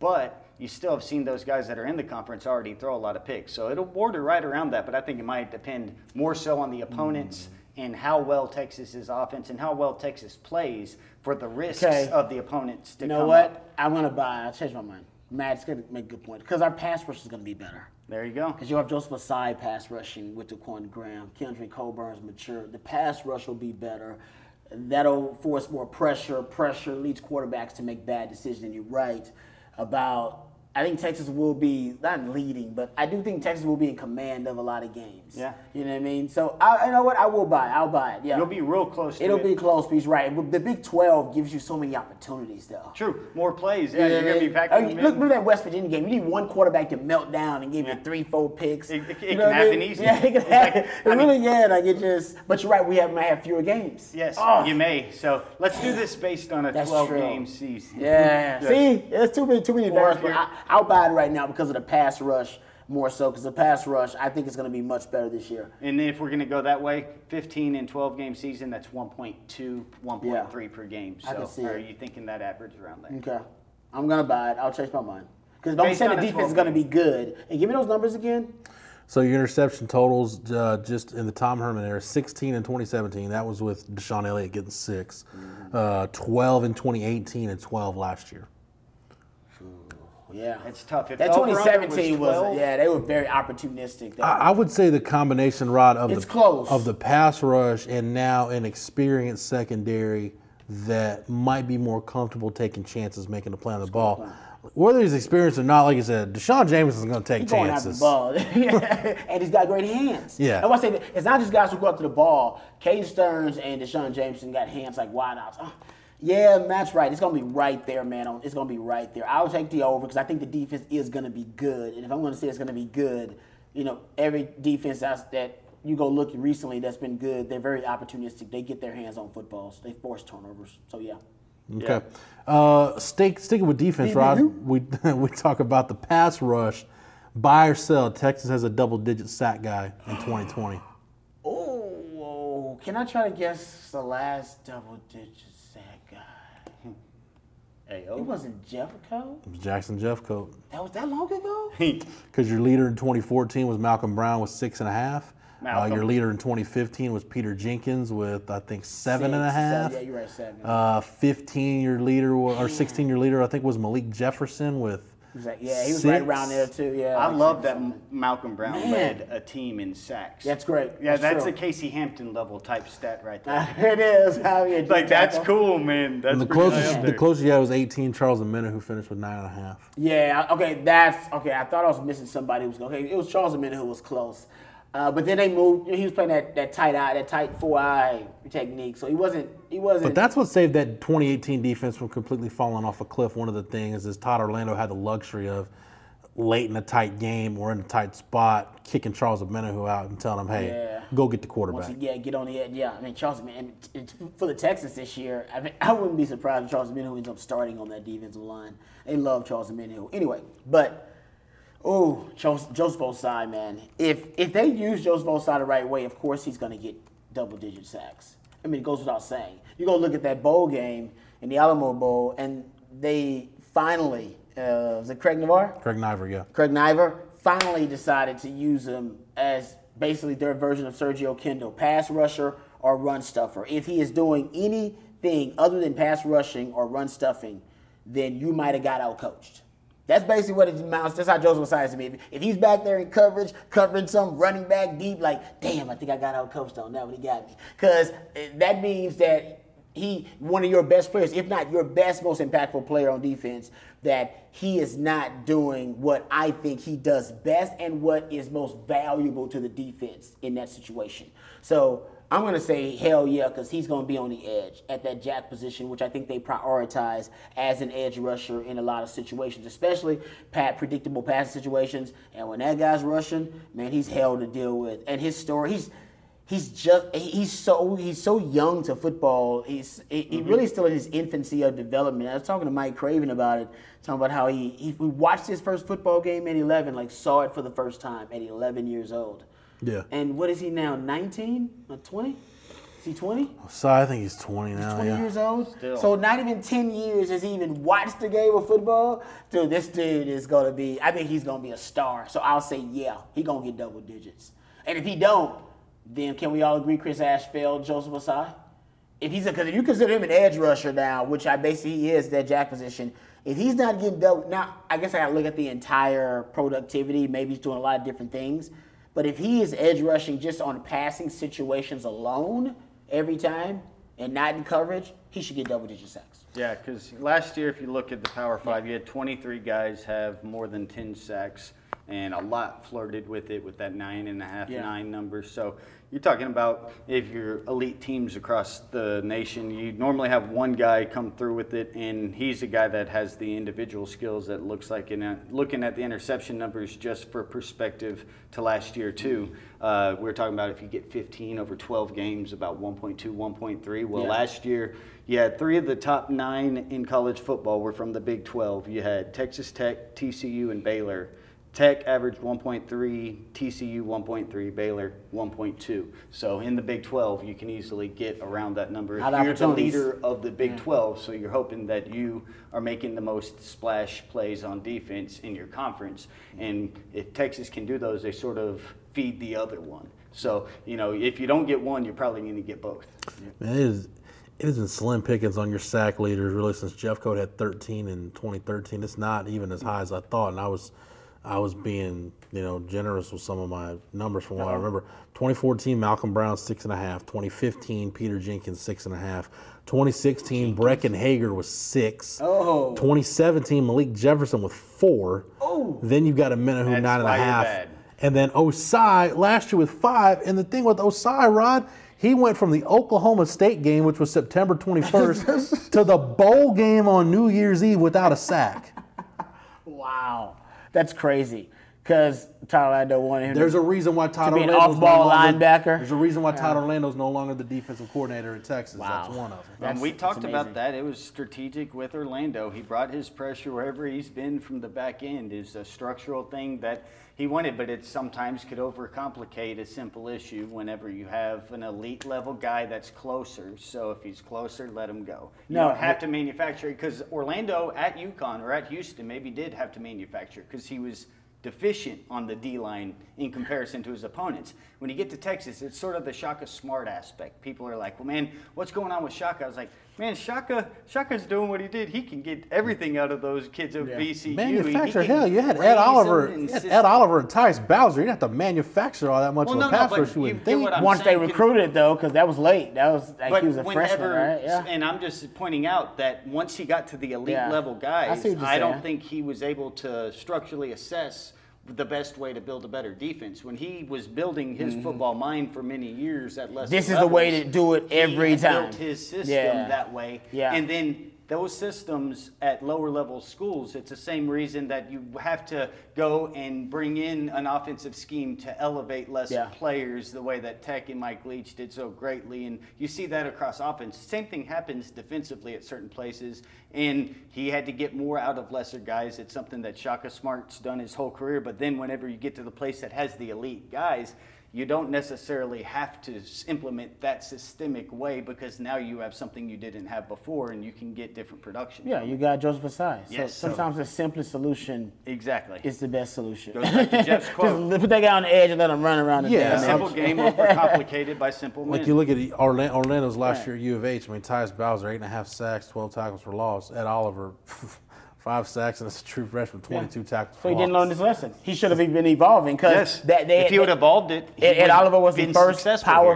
but you still have seen those guys that are in the conference already throw a lot of picks. So it'll border right around that, but I think it might depend more so on the opponents and how well Texas's offense and how well Texas plays for the risks of the opponents to come. You know what? Up. I'm going to buy. I changed my mind. Matt's going to make a good point because our pass rush is going to be better. There you go. Because you have Joseph Ossai pass rushing with Taquan Graham. Keaontay Coburn's mature. The pass rush will be better. That'll force more pressure. Pressure leads quarterbacks to make bad decisions. And you're right about, I think Texas will be, not leading, but I do think Texas will be in command of a lot of games. Yeah. You know what I mean? So, you know what? I will buy it. I'll buy it. Yeah. It'll be real close to It'll be close, but he's right. The Big 12 gives you so many opportunities, though. True. More plays. Yeah, you're going to be packing them in. Look at that West Virginia game. You need one quarterback to melt down and give you 3-4 picks. It can happen easy. Yeah, it can happen. But you're right. We might have fewer games. Yes, you may. So, let's do this based on a 12-game season. Yeah. See? There's too many variables. I'll buy it right now because of the pass rush more so, because the pass rush, I think it's going to be much better this year. And if we're going to go that way, 15 and 12-game season, that's 1.2, 1.3 per game. So I can see are you thinking that average around there? Okay. I'm going to buy it. I'll change my mind. Because I'm saying the defense is going to be good. And give me those numbers again. So your interception totals just in the Tom Herman era, 16 in 2017. That was with Deshaun Elliott getting 6. 12 in 2018 and 12 last year. Yeah, it's tough. That 2017 was they were very opportunistic. I would say the combination, Rod, of the pass rush and now an experienced secondary that might be more comfortable taking chances, making the play on the ball. Whether he's experienced or not, like you said, D'Shawn Jamison is going to take chances. He's going after the ball. And he's got great hands. Yeah. I want to say that it's not just guys who go up to the ball. Caden Stearns and D'Shawn Jamison got hands like wideouts. Oh. Yeah, Matt's right. It's going to be right there, man. It's going to be right there. I'll take the over because I think the defense is going to be good. And if I'm going to say it's going to be good, every defense that you go look recently that's been good, they're very opportunistic. They get their hands on footballs. They force turnovers. So, yeah. Okay. Yeah. Sticking with defense, Rod, we talk about the pass rush. Buy or sell, Texas has a double-digit sack guy in 2020. Oh, can I try to guess the last double-digit? It wasn't Jeffcoat? It was Jackson Jeffcoat. That was that long ago? Because your leader in 2014 was Malcolm Brown with 6.5. Your leader in 2015 was Peter Jenkins with, I think, 7.5. 7, yeah, you're right, 7. 16 your leader, I think, was Malik Jefferson with. Exactly. Yeah, he was 6. Right around there, too. Yeah, I love that Malcolm Brown led a team in sacks. That's great. Yeah, that's a Casey Hampton-level type stat right there. It is. That's cool, man. That's the closest was 18. Charles Omenihu, who finished with 9.5. Yeah, okay, that's – okay, I thought I was missing somebody. It was Charles Omenihu who was close. But then they moved. He was playing that tight 4-eye technique. So he wasn't. But that's what saved that 2018 defense from completely falling off a cliff. One of the things is Todd Orlando had the luxury of late in a tight game or in a tight spot, kicking Charles Omenihu out and telling him, "Hey, go get the quarterback." Get on the edge. Yeah, I mean Charles Omenihu for the Texans this year. I mean, I wouldn't be surprised if Charles Omenihu ends up starting on that defensive line. They love Charles Omenihu anyway, but. Oh, Joseph Ossai, man. If they use Joseph Ossai the right way, of course he's going to get double-digit sacks. I mean, it goes without saying. You go look at that bowl game in the Alamo Bowl, and they finally was it Craig Knivard? Craig Knivard, yeah. Craig Knivard finally decided to use him as basically their version of Sergio Kendall, pass rusher or run stuffer. If he is doing any thing other than pass rushing or run stuffing, then you might have got outcoached. That's basically what it amounts. That's how Joseph Ossai is to me. If he's back there in coverage, covering some running back deep, like, damn, I think I got outcoached on that one. He got me. Because that means that he, one of your best players, if not your best, most impactful player on defense, that he is not doing what I think he does best and what is most valuable to the defense in that situation. So I'm going to say hell yeah, because he's going to be on the edge at that jack position, which I think they prioritize as an edge rusher in a lot of situations, especially predictable passing situations. And when that guy's rushing, man, he's hell to deal with. And his story, he's so young to football. He really still in his infancy of development. I was talking to Mike Craven about it, talking about how we watched his first football game at 11, like saw it for the first time at 11 years old. Yeah. And what is he now, 19 or 20? Is he 20? So I think he's 20 now. He's 20 years old? Still. So not even 10 years has he even watched the game of football? Dude, this dude is going to be, I think he's going to be a star. So I'll say, yeah, he's going to get double digits. And if he don't, then can we all agree Chris Ash failed Joseph Ossai? Because if you consider him an edge rusher now, which I basically he is, that jack position, if he's not getting double, now I guess I got to look at the entire productivity. Maybe he's doing a lot of different things. But if he is edge rushing just on passing situations alone every time and not in coverage, he should get double-digit sacks. Yeah, because last year, if you look at the Power 5, you had 23 guys have more than 10 sacks, and a lot flirted with it with that 9.5, 9 number. So you're talking about if you're elite teams across the nation, you normally have one guy come through with it, and he's a guy that has the individual skills that looks like. And looking at the interception numbers just for perspective to last year too, we're talking about if you get 15 over 12 games, about 1.2, 1.3. Well, last year, you had 3 of the top 9 in college football were from the Big 12. You had Texas Tech, TCU, and Baylor. Tech averaged 1.3, TCU 1.3, Baylor 1.2. So in the Big 12, you can easily get around that number. You're the leader of the Big 12, so you're hoping that you are making the most splash plays on defense in your conference. And if Texas can do those, they sort of feed the other one. So, you know, if you don't get one, you're probably going to get both. Yeah. It has been slim pickings on your sack leaders really since Jeff Code had 13 in 2013. It's not even as high as I thought, and I was being, generous with some of my numbers from what I remember. 2014, Malcolm Brown, 6.5. 2015, Peter Jenkins, 6.5. 2016, Brecken Hager was 6. Oh. 2017, Malik Jefferson with 4. Oh. Then you've got Omenihu, 9.5. And then Ossai last year with 5. And the thing with Ossai, Rod, he went from the Oklahoma State game, which was September 21st, to the bowl game on New Year's Eve without a sack. Wow. That's crazy, because Todd Orlando wanted him to be an off-ball linebacker. There's a reason why Todd Orlando's no longer the defensive coordinator at Texas. Wow. That's one of them. We talked about that. It was strategic with Orlando. He brought his pressure wherever he's been from the back end. Is a structural thing that he wanted, but it sometimes could overcomplicate a simple issue whenever you have an elite-level guy that's closer. So if he's closer, let him go. You don't have to manufacture, because Orlando at UConn or at Houston maybe did have to manufacture because he was deficient on the D-line in comparison to his opponents. When you get to Texas, it's sort of the Shaka Smart aspect. People are like, well, man, what's going on with Shaka? I was like, man, Shaka's doing what he did. He can get everything out of those kids at VCU. Manufacture, you had Ed Oliver and Tyus Bowser. You didn't have to manufacture all that much of a pass rush. You wouldn't think. Once they recruited it, though, because that was late. That was like he was a freshman, right? Yeah. And I'm just pointing out that once he got to the elite-level guys, I don't think he was able to structurally assess the best way to build a better defense. When he was building his football mind for many years at lesser levels, this is the way to do it every time. He built his system that way. Yeah. And then those systems at lower level schools, it's the same reason that you have to go and bring in an offensive scheme to elevate lesser players the way that Tech and Mike Leach did so greatly. And you see that across offense. Same thing happens defensively at certain places. And he had to get more out of lesser guys. It's something that Shaka Smart's done his whole career. But then whenever you get to the place that has the elite guys, you don't necessarily have to implement that systemic way because now you have something you didn't have before and you can get different production. Yeah, you got Joseph Ossai. Yes, so sometimes the simplest solution is the best solution. Goes back to Jeff's quote. Just put that guy on the edge and let him run around. Yeah, simple game overcomplicated by simple men. Like you look at Orlando's last year U of H. I mean, Tyus Bowser, 8.5 sacks, 12 tackles for loss. Ed Oliver, 5 sacks, and that's a true freshman, 22 tackles. So he didn't learn his lesson. He should have been evolving because if he would have evolved it, Ed Oliver was the first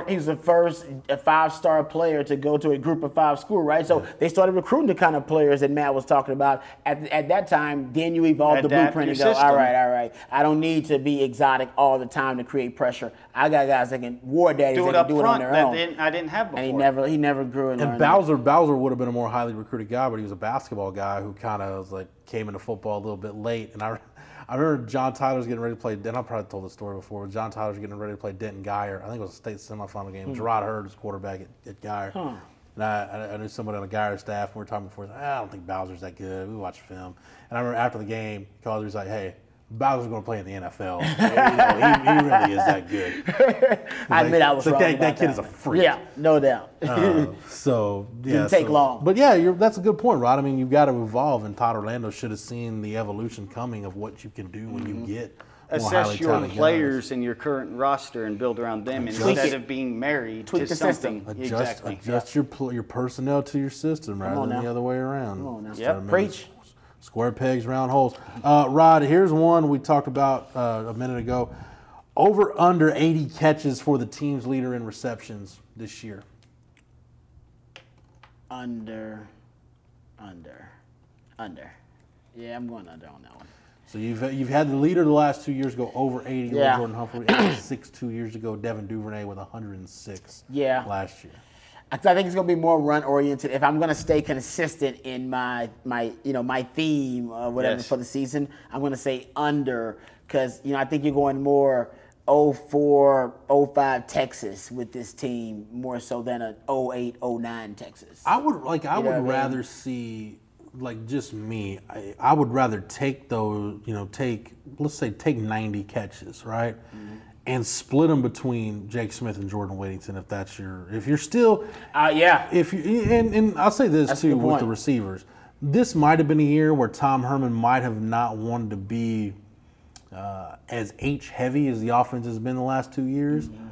He was the first five-star player to go to a group of five school, right? So they started recruiting the kind of players that Matt was talking about at that time. Then you evolve the blueprint and go, all right. I don't need to be exotic all the time to create pressure. I got guys that can war daddies that can do it on their own. I didn't have before. And he never grew and learned. And Bowser would have been a more highly recruited guy, but he was a basketball guy who kind of was like came into football a little bit late. And I remember John Tyler's getting ready to play. And I probably told the story before. John Tyler's getting ready to play Denton Guyer. I think it was a state semifinal game. Gerard Hurd was quarterback at Guyer. And I knew somebody on the Guyer staff. And we were talking before. I don't think Bowser's that good. We watched film. And I remember after the game, Cosby was like, "Hey, Bowser's going to play in the NFL. He really is that good." I admit I was wrong. That kid is a freak. Yeah, no doubt. Didn't take long. But yeah, that's a good point, Rod. I mean, you've got to evolve, and Todd Orlando should have seen the evolution coming of what you can do when you get assess your players in your current roster and build around them instead of being married to something. Adjust your personnel to your system rather than the other way around. Come on now. Yep. Preach. Square pegs, round holes. Rod, here's one we talked about a minute ago. Over under 80 catches for the team's leader in receptions this year. Under. Yeah, I'm going under on that one. So you've had the leader the last 2 years go over 80. Yeah. Jordan Humphrey, 86 2 years ago. Devin Duvernay with 106 last year. I think it's going to be more run-oriented. If I'm going to stay consistent in my theme or whatever for the season, I'm going to say under because, I think you're going more 04, 05 Texas with this team more so than an 08, 09 Texas. I would rather take those, let's say 90 catches, right? Mm-hmm. And split them between Jake Smith and Jordan Whittington if you're still, I'll say this too with the receivers. This might have been a year where Tom Herman might have not wanted to be as H heavy as the offense has been the last 2 years. Mm-hmm.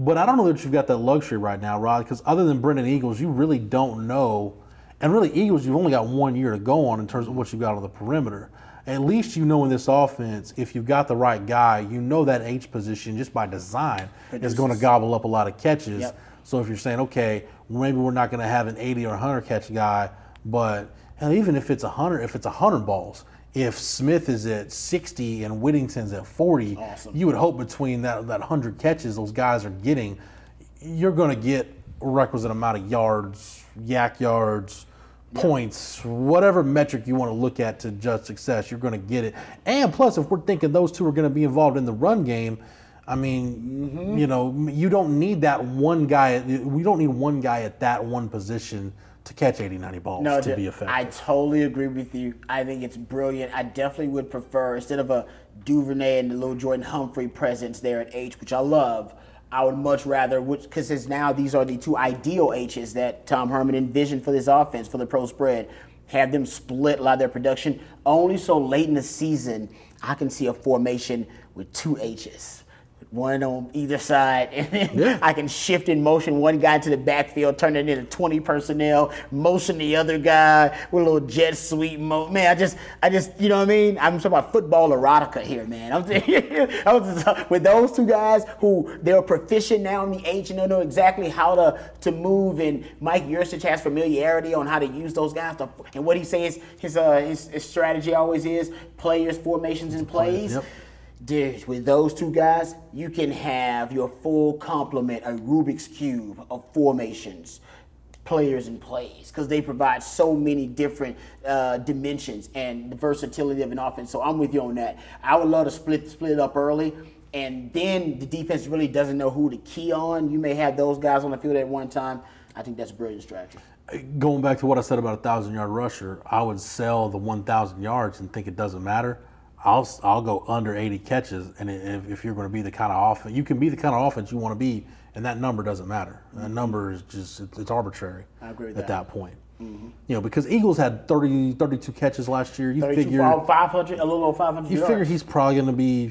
But I don't know that you've got that luxury right now, Rod, because other than Brendan Eagles, you really don't know. And really, Eagles, you've only got 1 year to go on in terms of what you've got on the perimeter. At least in this offense, if you've got the right guy, that H position just by design is going to gobble up a lot of catches. Yep. So if you're saying, okay, maybe we're not going to have an 80 or 100 catch guy, but even if it's 100, balls, if Smith is at 60 and Whittington's at 40, you would hope between that 100 catches those guys are getting, you're going to get a requisite amount of yards, yak yards, points, whatever metric you want to look at to judge success, you're going to get it. And plus, if we're thinking those two are going to be involved in the run game, I mean, you don't need that one guy. We don't need one guy at that one position to catch 80, 90 balls to be effective. I totally agree with you. I think it's brilliant. I definitely would prefer, instead of a Duvernay and the Lil'Jordan Humphrey presence there at H, which I love, I would much rather, because now these are the two ideal H's that Tom Herman envisioned for this offense, for the pro spread. Have them split a lot of their production. Only so late in the season, I can see a formation with two H's. One on either side, and then I can shift in motion one guy to the backfield, turn it into 20 personnel, motion the other guy with a little jet sweep. I just, you know what I mean? I'm talking about football erotica here, man. I was just, with those two guys who they're proficient now in the H and they know exactly how to move. And Mike Yursich has familiarity on how to use those guys. And what he says, his strategy always is players, formations, and plays. Yep. Dude, with those two guys, you can have your full complement, a Rubik's Cube of formations, players, and plays, because they provide so many different dimensions and the versatility of an offense. So I'm with you on that. I would love to split it up early, and then the defense really doesn't know who to key on. You may have those guys on the field at one time. I think that's a brilliant strategy. Going back to what I said about a 1,000-yard rusher, I would sell the 1,000 yards and think it doesn't matter. I'll go under 80 catches, and if you're going to be the kind of offense, you can be the kind of offense you want to be, and that number doesn't matter. That number is just it's arbitrary. I agree with that point. Mm-hmm. You know, because Eagles had 32 catches last year. You figure 500, a little over 500. You figure he's probably going to be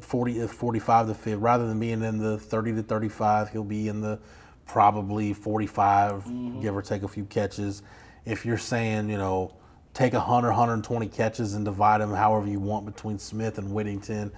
40, 45 to 50, rather than being in the 30 to 35, he'll be in the probably 45, mm-hmm. give or take a few catches. If you're saying, you know, take 100, 120 catches and divide them however you want between Smith and Whittington,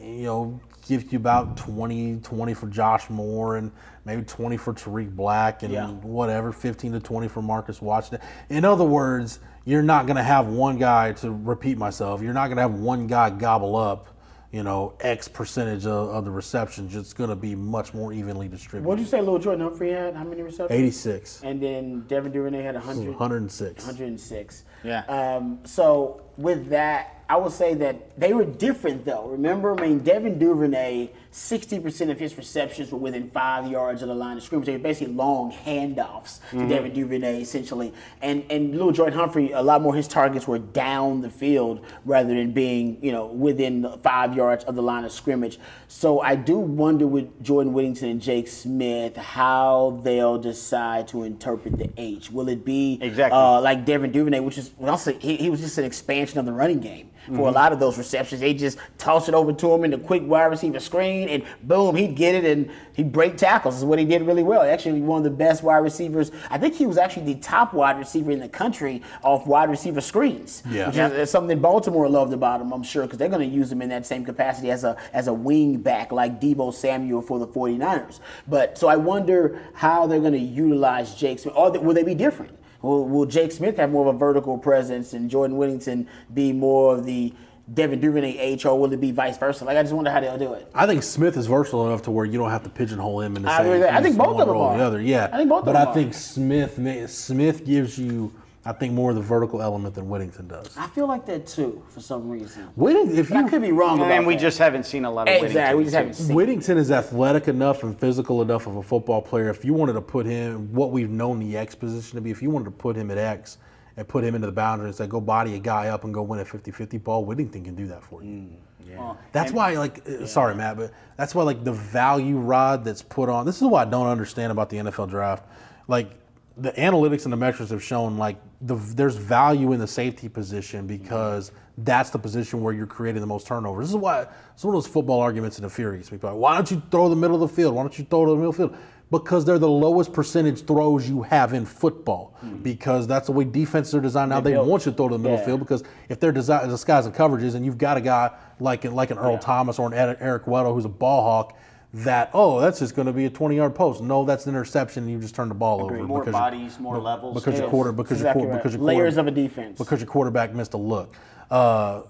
you know, give you about 20 for Josh Moore and maybe 20 for Tariq Black and whatever, 15 to 20 for Marcus Washington. In other words, you're not going to have one guy, to repeat myself, you're not going to have one guy gobble up, you know, X percentage of the receptions. It's going to be much more evenly distributed. What did you say Lil'Jordan Humphrey had? How many receptions? 86. And then Devin Duvernay had 100? 106. 106. Yeah. So with that, I would say that they were different, though. Remember, I mean, Devin Duvernay, 60% of his receptions were within 5 yards of the line of scrimmage. They were basically long handoffs to Devin Duvernay, essentially. And Lil'Jordan Humphrey, a lot more of his targets were down the field rather than being, you know, within 5 yards of the line of scrimmage. So I do wonder with Jordan Whittington and Jake Smith how they'll decide to interpret the H. Will it be like Devin Duvernay, which is also he was just an expansion of the running game. For a lot of those receptions, they just toss it over to him in the quick wide receiver screen, and boom, he'd get it, and he'd break tackles. Is what he did really well. Actually, one of the best wide receivers. I think he was actually the top wide receiver in the country off wide receiver screens, which is something Baltimore loved about him, I'm sure, because they're going to use him in that same capacity as a wing back like Deebo Samuel for the 49ers. But so I wonder how they're going to utilize Jake Smith, or will they be different? Will Jake Smith have more of a vertical presence and Jordan Whittington be more of the Devin Duvernay H, or will it be vice versa? Like, I just wonder how they'll do it. I think Smith is versatile enough to where you don't have to pigeonhole him in the same. I think both of them are. The other. Yeah. I think both of them are. But I think Smith gives you, I think, more of the vertical element than Whittington does. I feel like that too, for some reason. I could be wrong about that. And we just haven't seen a lot of Whittington. Exactly, we just haven't seen. Whittington is athletic enough and physical enough of a football player. If you wanted to put him, what we've known the X position to be, if you wanted to put him at X and put him into the boundary and say, go body a guy up and go win a 50-50 ball, Whittington can do that for you. Sorry, Matt, but that's why, like, the value rod that's put on, this is what I don't understand about the NFL draft. Like, the analytics and the metrics have shown, like, there's value in the safety position because that's the position where you're creating the most turnovers. This is why it's one of those football arguments that infuriates people. Like, why don't you throw the middle of the field? Why don't you throw to the middle field? Because they're the lowest percentage throws you have in football because that's the way defenses are designed now. They want you to throw to the middle field because if they're disguising coverages and you've got a guy like an Earl Thomas or an Eric Weddle who's a ball hawk, that's just going to be a 20-yard post. No, that's an interception, and you just turn the ball over. More bodies, more levels. Layers of a defense. Because your quarterback missed a look.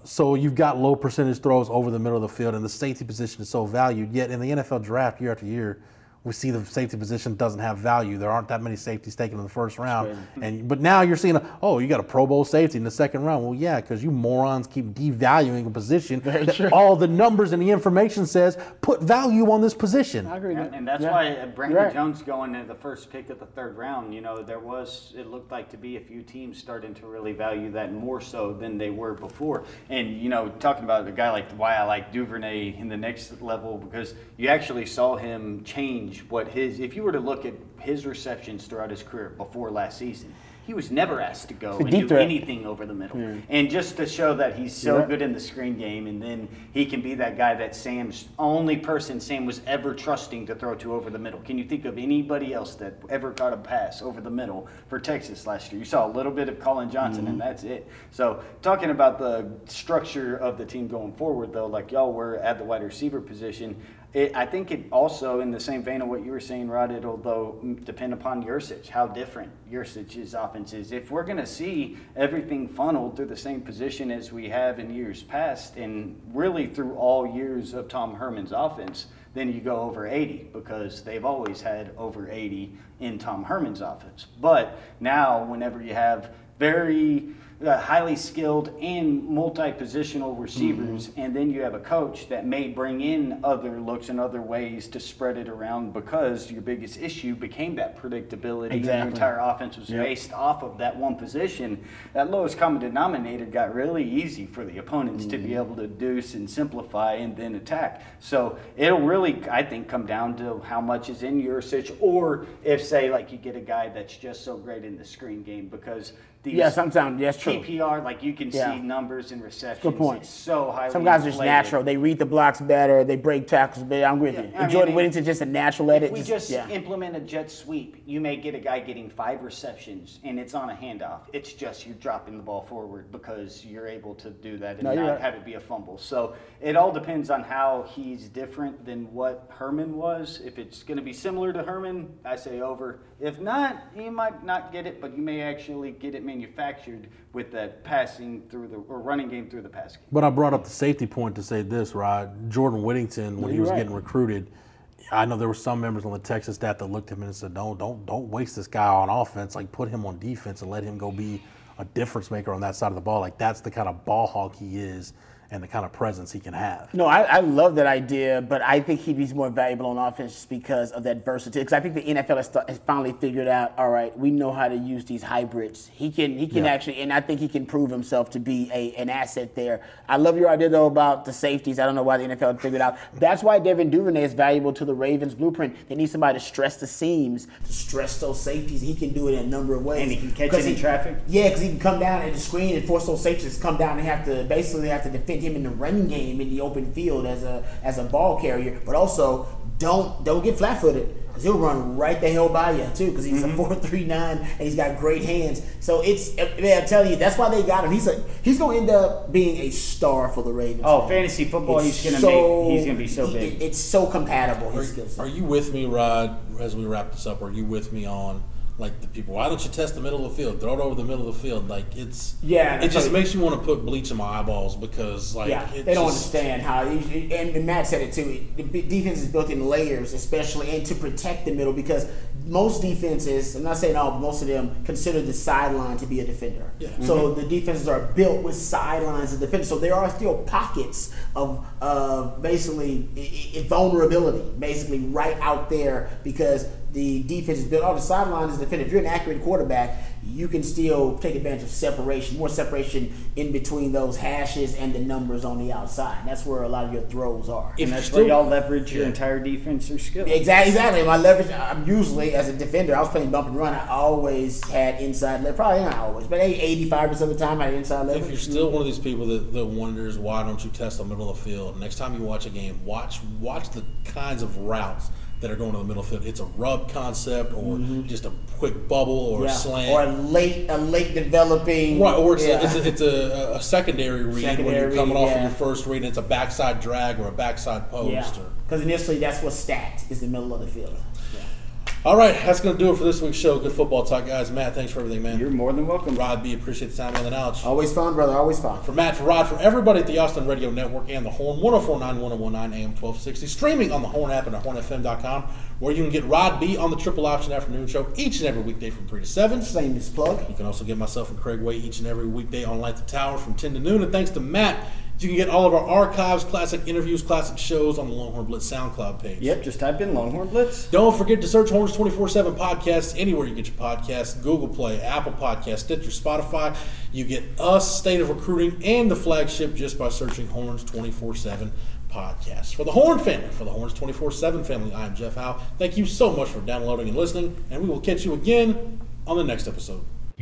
So you've got low percentage throws over the middle of the field, and the safety position is so valued. Yet in the NFL draft, year after year, we see the safety position doesn't have value. There aren't that many safeties taken in the first round. But now you're seeing, you got a Pro Bowl safety in the second round. Well, yeah, because you morons keep devaluing a position. All the numbers and the information says put value on this position. I agree with that. And that's why Brandon Jones going in the first pick of the third round, you know, it looked like to be a few teams starting to really value that more so than they were before. And, you know, talking about a guy like why I like Duvernay in the next level, because you actually saw him change if you were to look at his receptions throughout his career before last season, he was never asked to go and do anything over the middle. Yeah. And just to show that he's so good in the screen game, and then he can be that guy that Sam was ever trusting to throw to over the middle. Can you think of anybody else that ever got a pass over the middle for Texas last year? You saw a little bit of Colin Johnson, and that's it. So talking about the structure of the team going forward, though, like y'all were at the wide receiver position, I think it also, in the same vein of what you were saying, Rod, it'll depend upon Yursich, how different Yursich's offense is. If we're going to see everything funneled through the same position as we have in years past, and really through all years of Tom Herman's offense, then you go over 80 because they've always had over 80 in Tom Herman's offense. But now, whenever you have very highly skilled and multi-positional receivers, mm-hmm. and then you have a coach that may bring in other looks and other ways to spread it around, because your biggest issue became that predictability. Exactly. Your entire offense was yep. based off of that one position. That lowest common denominator got really easy for the opponents mm-hmm. to be able to deduce and simplify and then attack. So it'll really, I think, come down to how much is in your situation, or if, say, like you get a guy that's just so great in the screen game because these PPR, like you can see numbers and receptions. Good point. It's so highly Some guys inflated. Are just natural. They read the blocks better. They break tackles better. I'm with you. And Jordan Whittington just a natural at it. We just implement a jet sweep. You may get a guy getting 5 receptions, and it's on a handoff. It's just you're dropping the ball forward because you're able to do that and not have it be a fumble. So it all depends on how he's different than what Herman was. If it's going to be similar to Herman, I say over. If not, you might not get it, but you may actually get it manufactured with that passing through the or running game through the pass game. But I brought up the safety point to say this, Rod. Jordan Whittington, when he was getting recruited, I know there were some members on the Texas staff that looked at him and said, don't waste this guy on offense. Like, put him on defense and let him go be a difference maker on that side of the ball. Like, that's the kind of ball hawk he is and the kind of presence he can have. No, I love that idea, but I think he'd be more valuable on offense just because of that versatility. Because I think the NFL has finally figured out, all right, we know how to use these hybrids. He can actually, and I think he can prove himself to be an asset there. I love your idea, though, about the safeties. I don't know why the NFL figured out. That's why Devin Duvernay is valuable to the Ravens' blueprint. They need somebody to stress the seams, to stress those safeties. He can do it in a number of ways. And he can catch it in traffic? Yeah, because he can come down at the screen and force those safeties to come down and have to defend him in the run game in the open field as a ball carrier, but also don't get flat-footed because he'll run right the hell by you too, because he's mm-hmm. a 4.39 and he's got great hands. So I'm telling you, that's why they got him. He's gonna end up being a star for the Ravens. Oh, fantasy football! He's gonna be so big. It's so compatible. Are you with me, Rod? As we wrap this up, are you with me on? Like the people, why don't you test the middle of the field? Throw it over the middle of the field. Like it just makes you want to put bleach in my eyeballs because they don't understand how. And Matt said it too. The defense is built in layers, especially and to protect the middle because most defenses, I'm not saying all, but most of them consider the sideline to be a defender. Yeah. Mm-hmm. So the defenses are built with sidelines as defenders. So there are still pockets of basically vulnerability, basically right out there because. The defense is built. The sideline is defended. If you're an accurate quarterback, you can still take advantage of separation, more separation in between those hashes and the numbers on the outside. That's where a lot of your throws are. And that's where y'all leverage your entire defense or skill. Exactly. My leverage, I'm usually, as a defender, I was playing bump and run. I always had inside leverage. Probably not always, but 85% of the time I had inside leverage. If you're still one of these people that wonders why don't you test the middle of the field, next time you watch a game, watch the kinds of routes that are going to the middle field. It's a rub concept or mm-hmm. just a quick bubble or a slant. Or a late developing. Right, or it's a secondary read when you're coming off of your first read and it's a backside drag or a backside post. Because initially that's what's stacked is the middle of the field. Yeah. All right, that's going to do it for this week's show. Good football talk, guys. Matt, thanks for everything, man. You're more than welcome. Rod B, appreciate the time on the knowledge. Always fun, brother. Always fun. For Matt, for Rod, for everybody at the Austin Radio Network and the Horn, 104.9, 101.9 AM 1260, streaming on the Horn app and at hornfm.com, where you can get Rod B on the Triple Option Afternoon Show each and every weekday from 3 to 7. Same as plug. You can also get myself and Craig Way each and every weekday on Light the Tower from 10 to noon. And thanks to Matt, you can get all of our archives, classic interviews, classic shows on the Longhorn Blitz SoundCloud page. Yep, just type in Longhorn Blitz. Don't forget to search Horns 24/7 Podcasts anywhere you get your podcasts, Google Play, Apple Podcasts, Stitcher, Spotify. You get us, State of Recruiting, and the flagship just by searching Horns 24/7 Podcasts. For the Horn family, for the Horns 24/7 family, I'm Jeff Howe. Thank you so much for downloading and listening, and we will catch you again on the next episode.